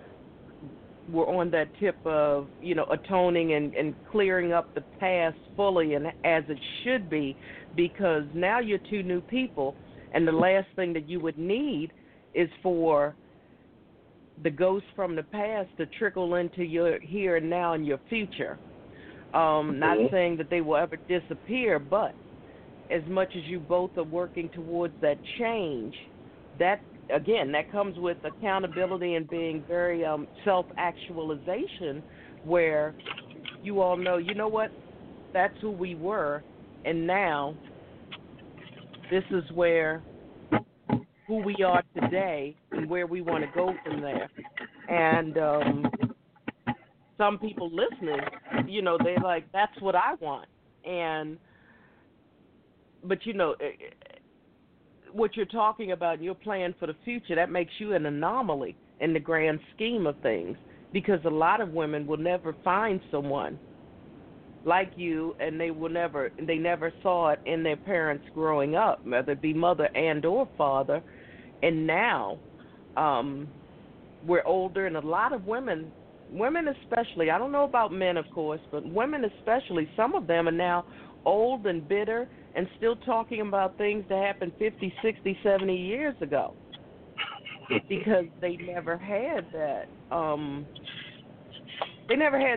were on that tip of, you know, atoning and clearing up the past fully and as it should be, because now you're two new people, and the last thing that you would need is for the ghosts from the past to trickle into your here and now and your future. Not saying that they will ever disappear, but as much as you both are working towards that change, that again, that comes with accountability and being very self-actualization, where you all know, you know what, that's who we were, and now this is where who we are today and where we want to go from there. And some people listening, you know, they're like, that's what I want. And but, you know, what you're talking about and your plan for the future, that makes you an anomaly in the grand scheme of things, because a lot of women will never find someone like you, and they never saw it in their parents growing up, whether it be mother and or father. And now we're older, and a lot of women especially, I don't know about men, of course, but women especially, some of them are now old and bitter and still talking about things that happened 50, 60, 70 years ago because they never had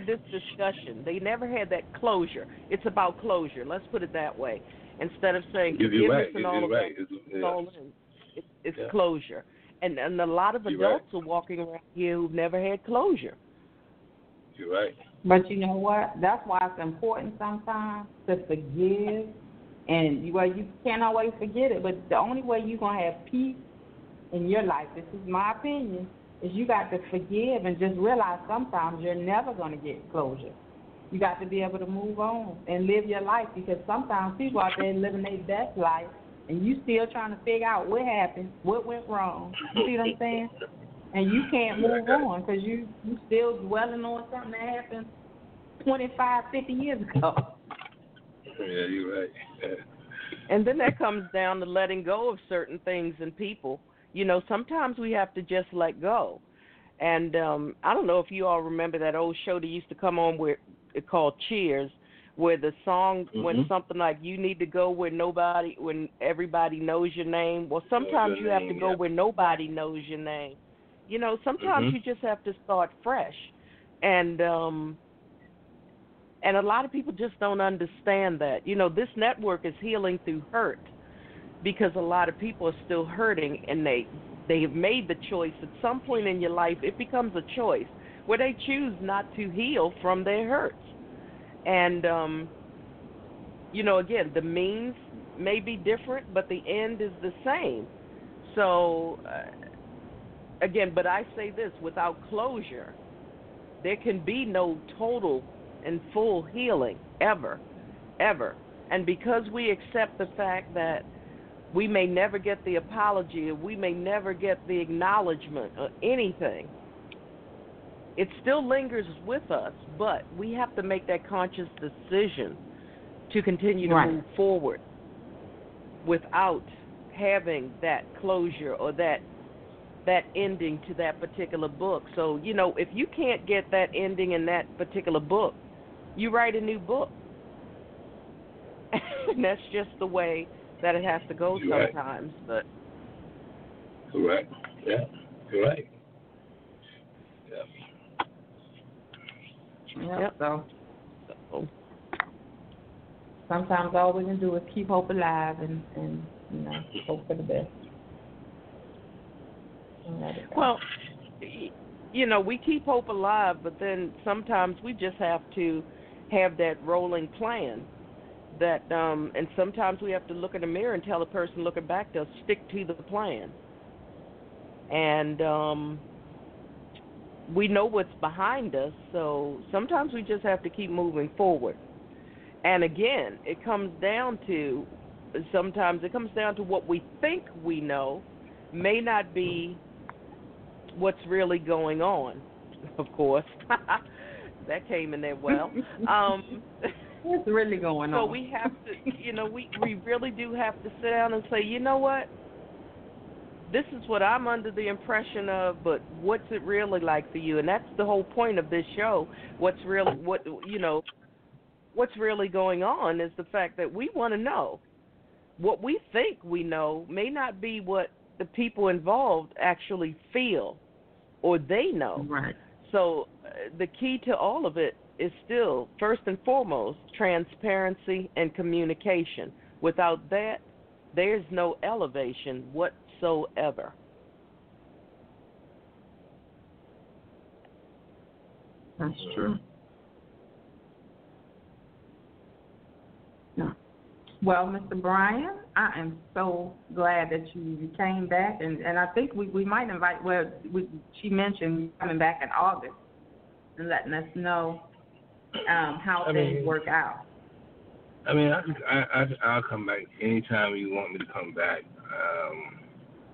this discussion. They never had that closure. It's about closure. Let's put it that way. Instead of saying forgiveness and all of that, it's closure. And a lot of adults are walking around here who've never had closure. You're right. But you know what? That's why it's important sometimes to forgive. And, well, you can't always forget it, but the only way you're going to have peace in your life, this is my opinion, is you got to forgive and just realize sometimes you're never going to get closure. You got to be able to move on and live your life, because sometimes people out there living their best life and you still trying to figure out what happened, what went wrong. You see what I'm saying? And you can't move on because you still dwelling on something that happened 25, 50 years ago. Yeah, you're right. And then that comes down to letting go of certain things and people. You know, sometimes we have to just let go. And I don't know if you all remember that old show that used to come on where it called Cheers, where the song went something like, you need to go where nobody, when everybody knows your name. Well, sometimes you have to go where nobody knows your name. You know, sometimes you just have to start fresh. And a lot of people just don't understand that. You know, this network is healing through hurt, because a lot of people are still hurting, and they have made the choice at some point in your life. It becomes a choice where they choose not to heal from their hurts. And, you know, again, the means may be different, but the end is the same. So, again, but I say this, without closure, there can be no total and full healing ever, ever. And because we accept the fact that we may never get the apology, or we may never get the acknowledgement or anything, it still lingers with us, but we have to make that conscious decision to continue to move forward without having that closure or that ending to that particular book. So, you know, if you can't get that ending in that particular book, you write a new book. And that's just the way that it has to go sometimes. Right. But correct. Yeah. Correct. Yeah. Yep. So sometimes all we can do is keep hope alive and you know, hope for the best. Well, you know, we keep hope alive, but then sometimes we just have to have that rolling plan. That and sometimes we have to look in the mirror and tell the person looking back to stick to the plan. And we know what's behind us, so sometimes we just have to keep moving forward. And again, it comes down to what we think we know may not be what's really going on, of course. That came in there well. What's really going on? So we have to, you know, we really do have to sit down and say, you know what? This is what I'm under the impression of, but what's it really like for you? And that's the whole point of this show. What's really going on is the fact that we want to know. What we think we know may not be what the people involved actually feel or they know. Right. So the key to all of it is still, first and foremost, transparency and communication. Without that, there's no elevation whatsoever. That's true. Yeah. Well, Mr. Brian, I am so glad that you came back, and I think we might invite, she mentioned coming back in August and letting us know how things work out. I mean, I'll come back anytime you want me to come back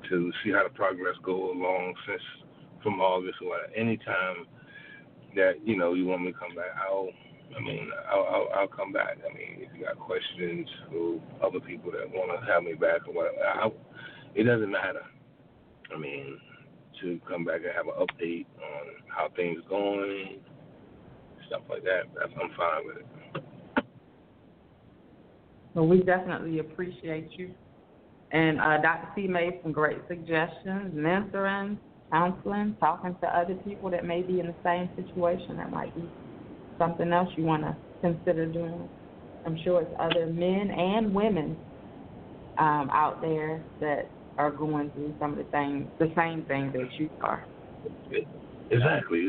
to see how the progress go along since from August or anytime that, you know, you want me to come back. I'll come back. I mean, if you got questions or other people that want to have me back or whatever, it doesn't matter. I mean, to come back and have an update on how things going, stuff like that, I'm fine with it. Well, we definitely appreciate you. And Dr. C made some great suggestions, mentoring, counseling, talking to other people that may be in the same situation that might be something else you want to consider doing. I'm sure it's other men and women out there that are going through some of the same thing that you are. Exactly.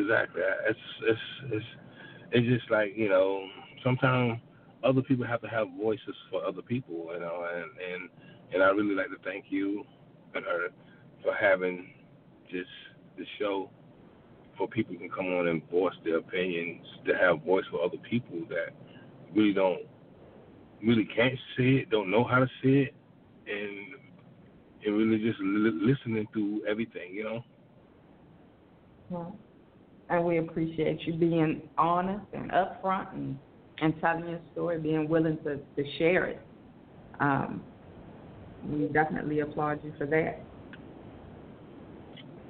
It's just like, you know, sometimes other people have to have voices for other people, you know, and I really like to thank you and her for having just the show for people who can come on and voice their opinions, to have voice for other people that really don't, really can't see it, don't know how to see it, and really just listening through everything, you know? Well, and we appreciate you being honest and upfront and telling your story, being willing to share it. We definitely applaud you for that.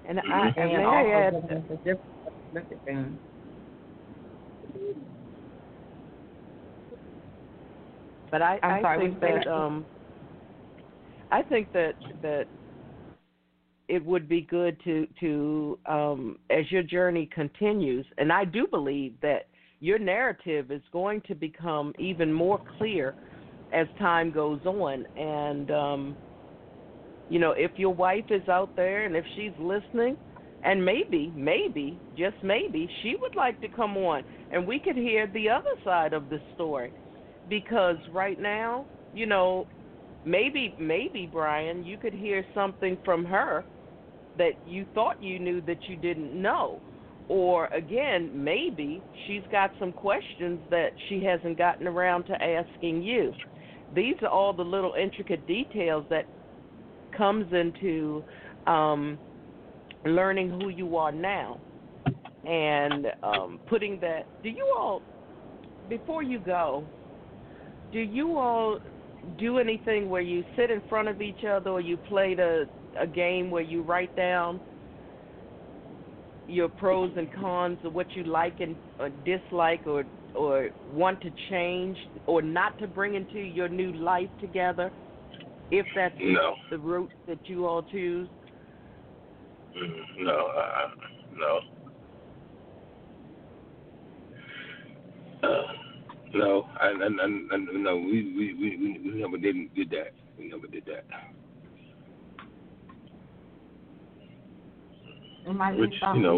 And I also think it's a different thing. But I think that it would be good to as your journey continues, and I do believe that your narrative is going to become even more clear as time goes on. And you know, if your wife is out there and if she's listening, and maybe, just maybe, she would like to come on and we could hear the other side of the story. Because right now, you know, maybe, Brian, you could hear something from her that you thought you knew that you didn't know. Or, again, maybe she's got some questions that she hasn't gotten around to asking you. These are all the little intricate details that comes into learning who you are now and putting that. Do you all, before you go, do you all do anything where you sit in front of each other or you play a game where you write down your pros and cons of what you like and or dislike or want to change or not to bring into your new life together? If that's the route that you all choose? No, we never did that. We never did that. I said no.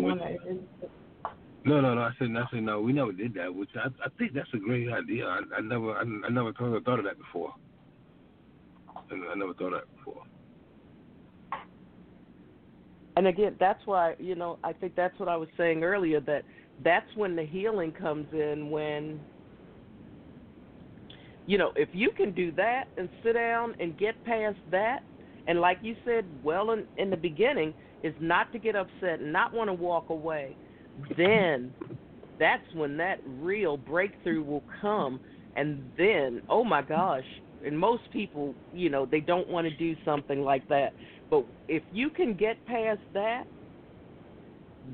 We never did that. Which I think that's a great idea. I never thought of that before. And again, that's why, you know, I think that's what I was saying earlier, that that's when the healing comes in, when, you know, if you can do that and sit down and get past that, and like you said, well, in the beginning, is not to get upset and not want to walk away, then that's when that real breakthrough will come. And then, oh, my gosh. And most people, you know, they don't want to do something like that. But if you can get past that,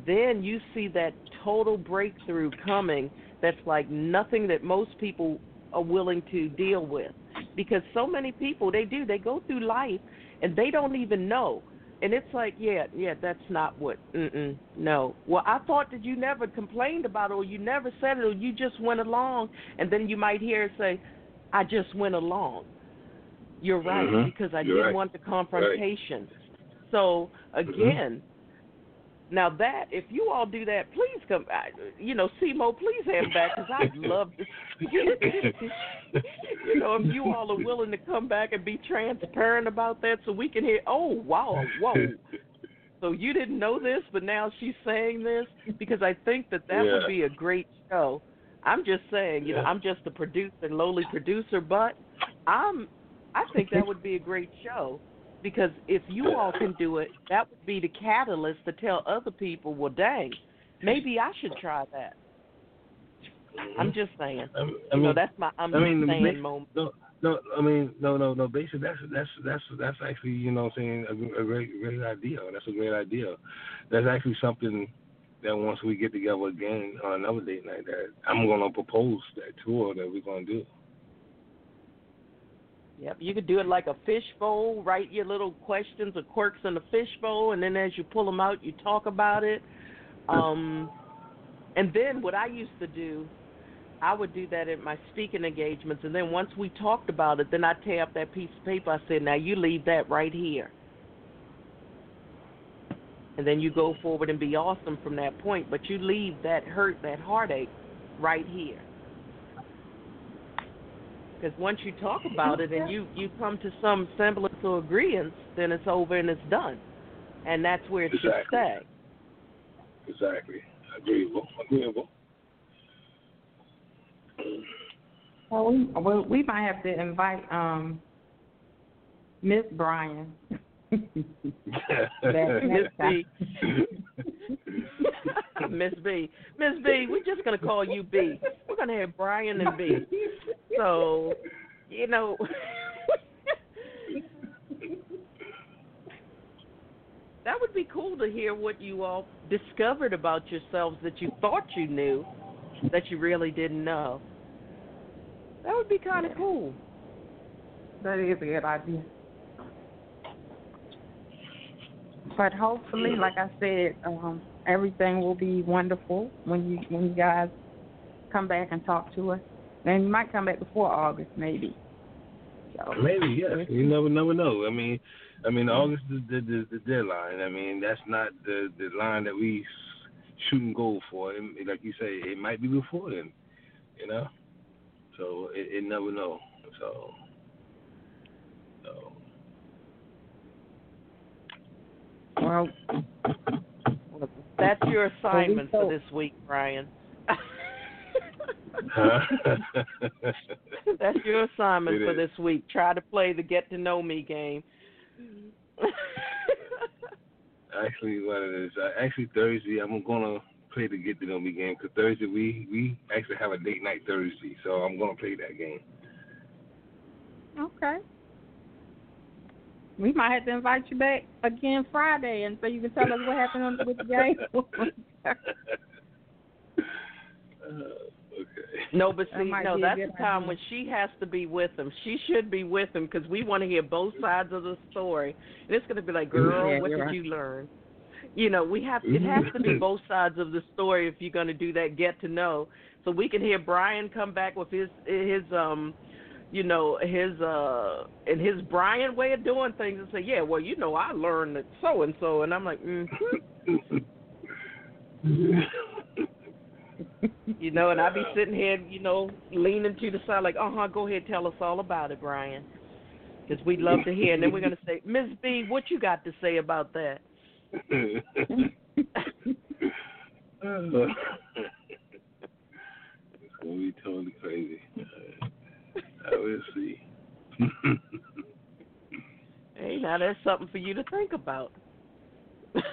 then you see that total breakthrough coming that's like nothing that most people are willing to deal with. Because so many people, they go through life and they don't even know. And it's like, yeah, that's not what, no. Well, I thought that you never complained about it or you never said it or you just went along. And then you might hear it say, I just went along. You're right, mm-hmm. because I didn't want the confrontation. Right. So, again, now that, if you all do that, please come, C. Mo, please have back, because I'd love to you know, if you all are willing to come back and be transparent about that so we can hear, oh, wow, whoa. So you didn't know this, but now she's saying this, because I think that would be a great show. I'm just saying, you know, I'm just a producer, lowly producer, but I think that would be a great show, because if you all can do it, that would be the catalyst to tell other people, well, dang, maybe I should try that. I'm just saying. That's my moment. No. Basically, that's actually, you know, saying a great idea. That's a great idea. That's actually something that once we get together again on another date night, that I'm going to propose that tour that we're going to do. Yep, you could do it like a fishbowl, write your little questions or quirks in the fishbowl, and then as you pull them out, you talk about it. And then what I used to do, I would do that at my speaking engagements, and then once we talked about it, then I'd tear up that piece of paper. I said, now you leave that right here. And then you go forward and be awesome from that point, but you leave that hurt, that heartache right here. Because once you talk about it and you come to some semblance or agreement, then it's over and it's done. and that's where it should stay. Exactly. Agreeable. Well, we might have to invite Miss Brian. Miss B. Miss B, we're just going to call you B. We're going to have Brian and B. So, you know. That would be cool to hear what you all discovered about yourselves that you thought you knew that you really didn't know. That would be kind of cool. That is a good idea. But hopefully, like I said, everything will be wonderful when you guys come back and talk to us. And you might come back before August, maybe. So. Maybe, yes. You never know. I mean, August is the deadline. I mean, that's not the line that we shoot and go for. It, like you say, it might be before then, you know. So it never know. So. Well, that's your assignment for this week, Brian. That's your assignment for this week. Try to play the get to know me game. Actually, what it is? Actually, Thursday I'm gonna play the get to know me game because Thursday we actually have a date night Thursday, so I'm gonna play that game. Okay. We might have to invite you back again Friday, and so you can tell us what happened with the game. Okay. No, but see, that's the time when she has to be with him. She should be with him because we want to hear both sides of the story. And it's going to be like, girl, what did you learn? You know, it has to be both sides of the story if you're going to do that get to know. So we can hear Brian come back with his you know, in his Brian way of doing things and say, yeah, well, you know, I learned that so-and-so. And I'm like, You know, and I be sitting here, you know, leaning to the side like, go ahead, tell us all about it, Brian, because we'd love to hear. And then we're going to say, Ms. B, what you got to say about that? It's going to be totally crazy. I will see. Hey, now that's something for you to think about. It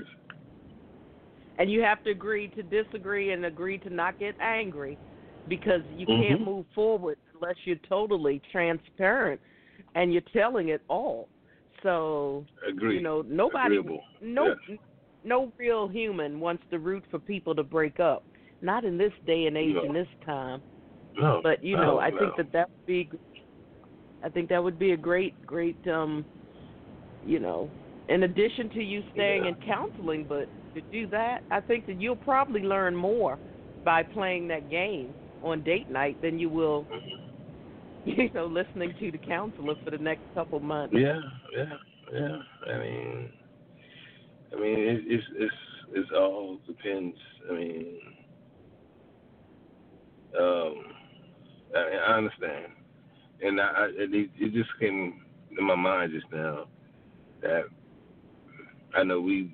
is. And you have to agree to disagree and agree to not get angry because you can't move forward unless you're totally transparent and you're telling it all. So, you know, no real human wants to root for people to break up. Not in this day and age and this time. No, but you know, I think that would be a great you know, in addition to you staying in counseling, but to do that, I think that you'll probably learn more by playing that game on date night than you will, you know, listening to the counselor for the next couple months. Yeah. I mean, it's all depends. I mean, I understand, and it just came to my mind just now that I know we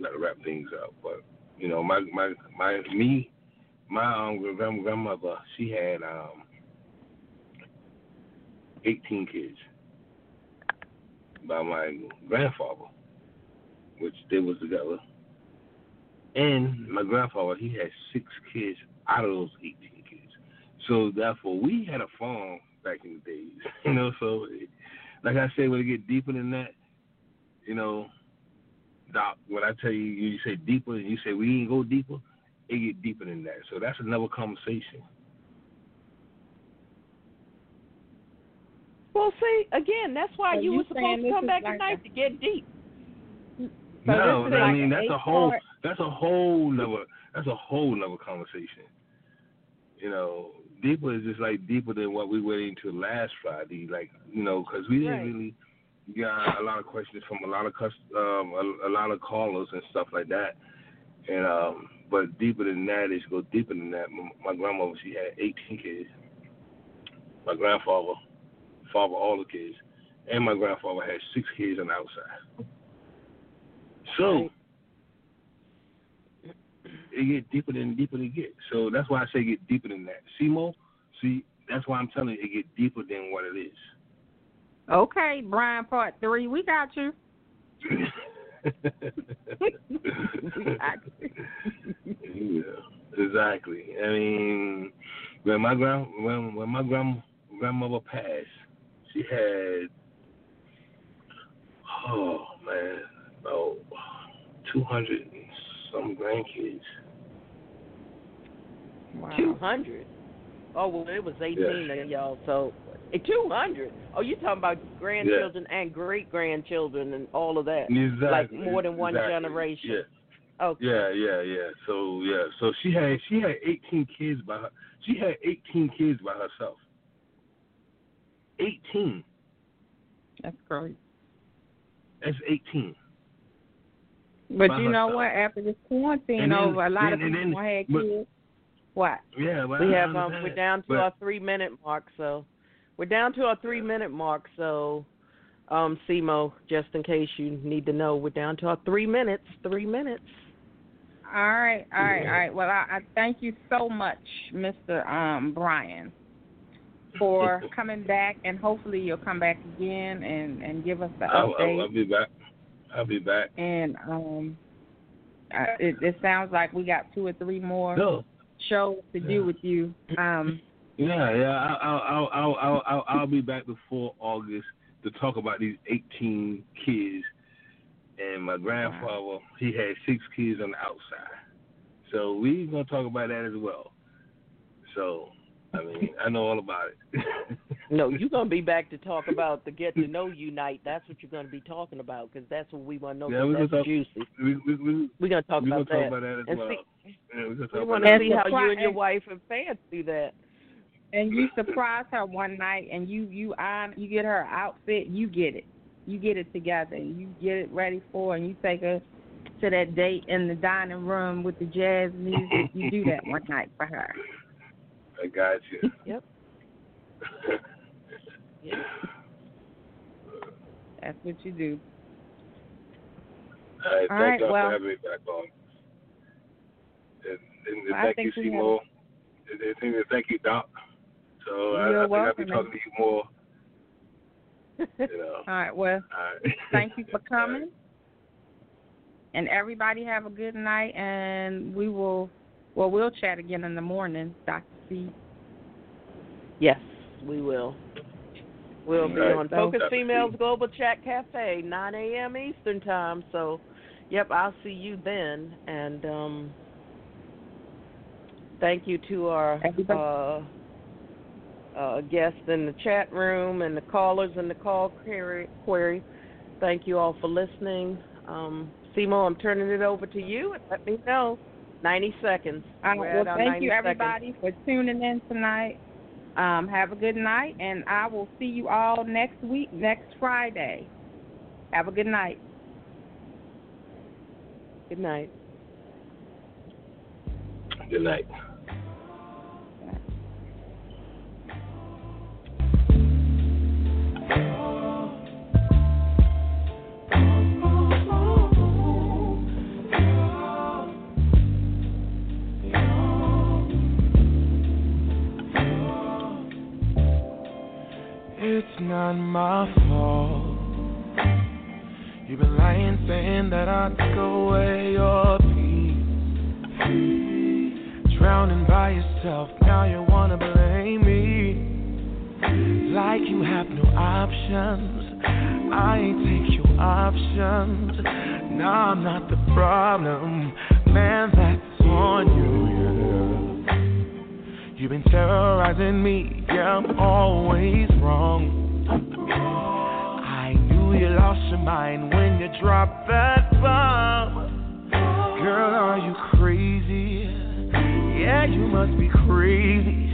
got to wrap things up, but you know my grandmother, she had 18 kids by my grandfather, which they was together, and my grandfather, he had 6 kids out of those 18. So, therefore, we had a farm back in the days, you know. So, like I said, when it get deeper than that, you know, Doc, when I tell you, you say deeper, and you say we ain't go deeper, it get deeper than that. So, that's another conversation. Well, see, again, that's why you were supposed to come back like tonight to get deep. So no, I mean, that's a whole other conversation. You know, deeper is just like deeper than what we went into last Friday, like, you know, because we didn't really got a lot of questions from a lot of callers and stuff like that. And but deeper than that is go deeper than that. My grandmother, she had 18 kids. My grandfather, all the kids, and my grandfather had 6 kids on the outside. So it gets deeper and deeper to get. So that's why I say get deeper than that. C-Mo, see, that's why I'm telling you it get deeper than what it is. Okay, Brian, part 3, we got you. Yeah, exactly. I mean, when my grandmother passed, she had, oh man, about 200 and some grandkids. Wow. 200? Oh well, it was 18 of y'all, so 200. Oh, you talking about grandchildren and great grandchildren and all of that? Exactly. Like more than one generation. Yeah. Okay. Yeah. So she had 18 kids by her. She had 18 kids by herself. 18. That's great. That's 18. But you know what? After this quarantine over, a lot of people had kids. What? Yeah. Well, we have we're down to our 3-minute mark, so. We're down to our 3-minute mark, so, C-Mo, just in case you need to know, we're down to our 3 minutes. 3 minutes. All right. Well, I thank you so much, Mr. Brian, for coming back, and hopefully you'll come back again and give us the update. I'll be back. And it sounds like we got 2 or 3 more shows to do with you. Yeah. I'll be back before August to talk about these 18 kids. And my grandfather, he had 6 kids on the outside. So we're going to talk about that as well. So, I mean, I know all about it. No, you're going to be back to talk about the Get to Know You night. That's what you're going to be talking about, because that's what we want to know. Yeah, we're going to talk about that as well. We want to see how you and your wife and fans do that. And you surprise her one night, and you get her outfit, you get it together, and you get it ready for her, and you take her to that date in the dining room with the jazz music. You do that one night for her. I got you. Yep. That's what you do. All right, thank y'all for having me back on. And thank you, Seymour. Thank you, Doc. So I think I'll be talking to you more. You know. All right, well, thank you for coming. Right. And everybody have a good night, and we'll chat again in the morning, Dr. C. Yes, we will. We'll be on Focus Females Global Chat Cafe, 9 a.m. Eastern Time. So, I'll see you then. And thank you to our guests in the chat room and the callers in the call query. Thank you all for listening. C-Mo, I'm turning it over to you. Let me know. 90 seconds. Thank you, everybody, for tuning in tonight. Have a good night, and I will see you all next week, next Friday. Have a good night. Good night. Good night. It's not my fault. You've been lying, saying that I took away your peace. Drowning by yourself, now you wanna blame me. Like you have no options. I ain't take your options. Nah, I'm not the problem. Man, that's on you, yeah. You've been terrorizing me, yeah, I'm always wrong. I knew you lost your mind when you dropped that bomb. Girl, are you crazy? Yeah, you must be crazy.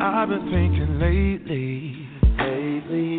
I've been thinking lately.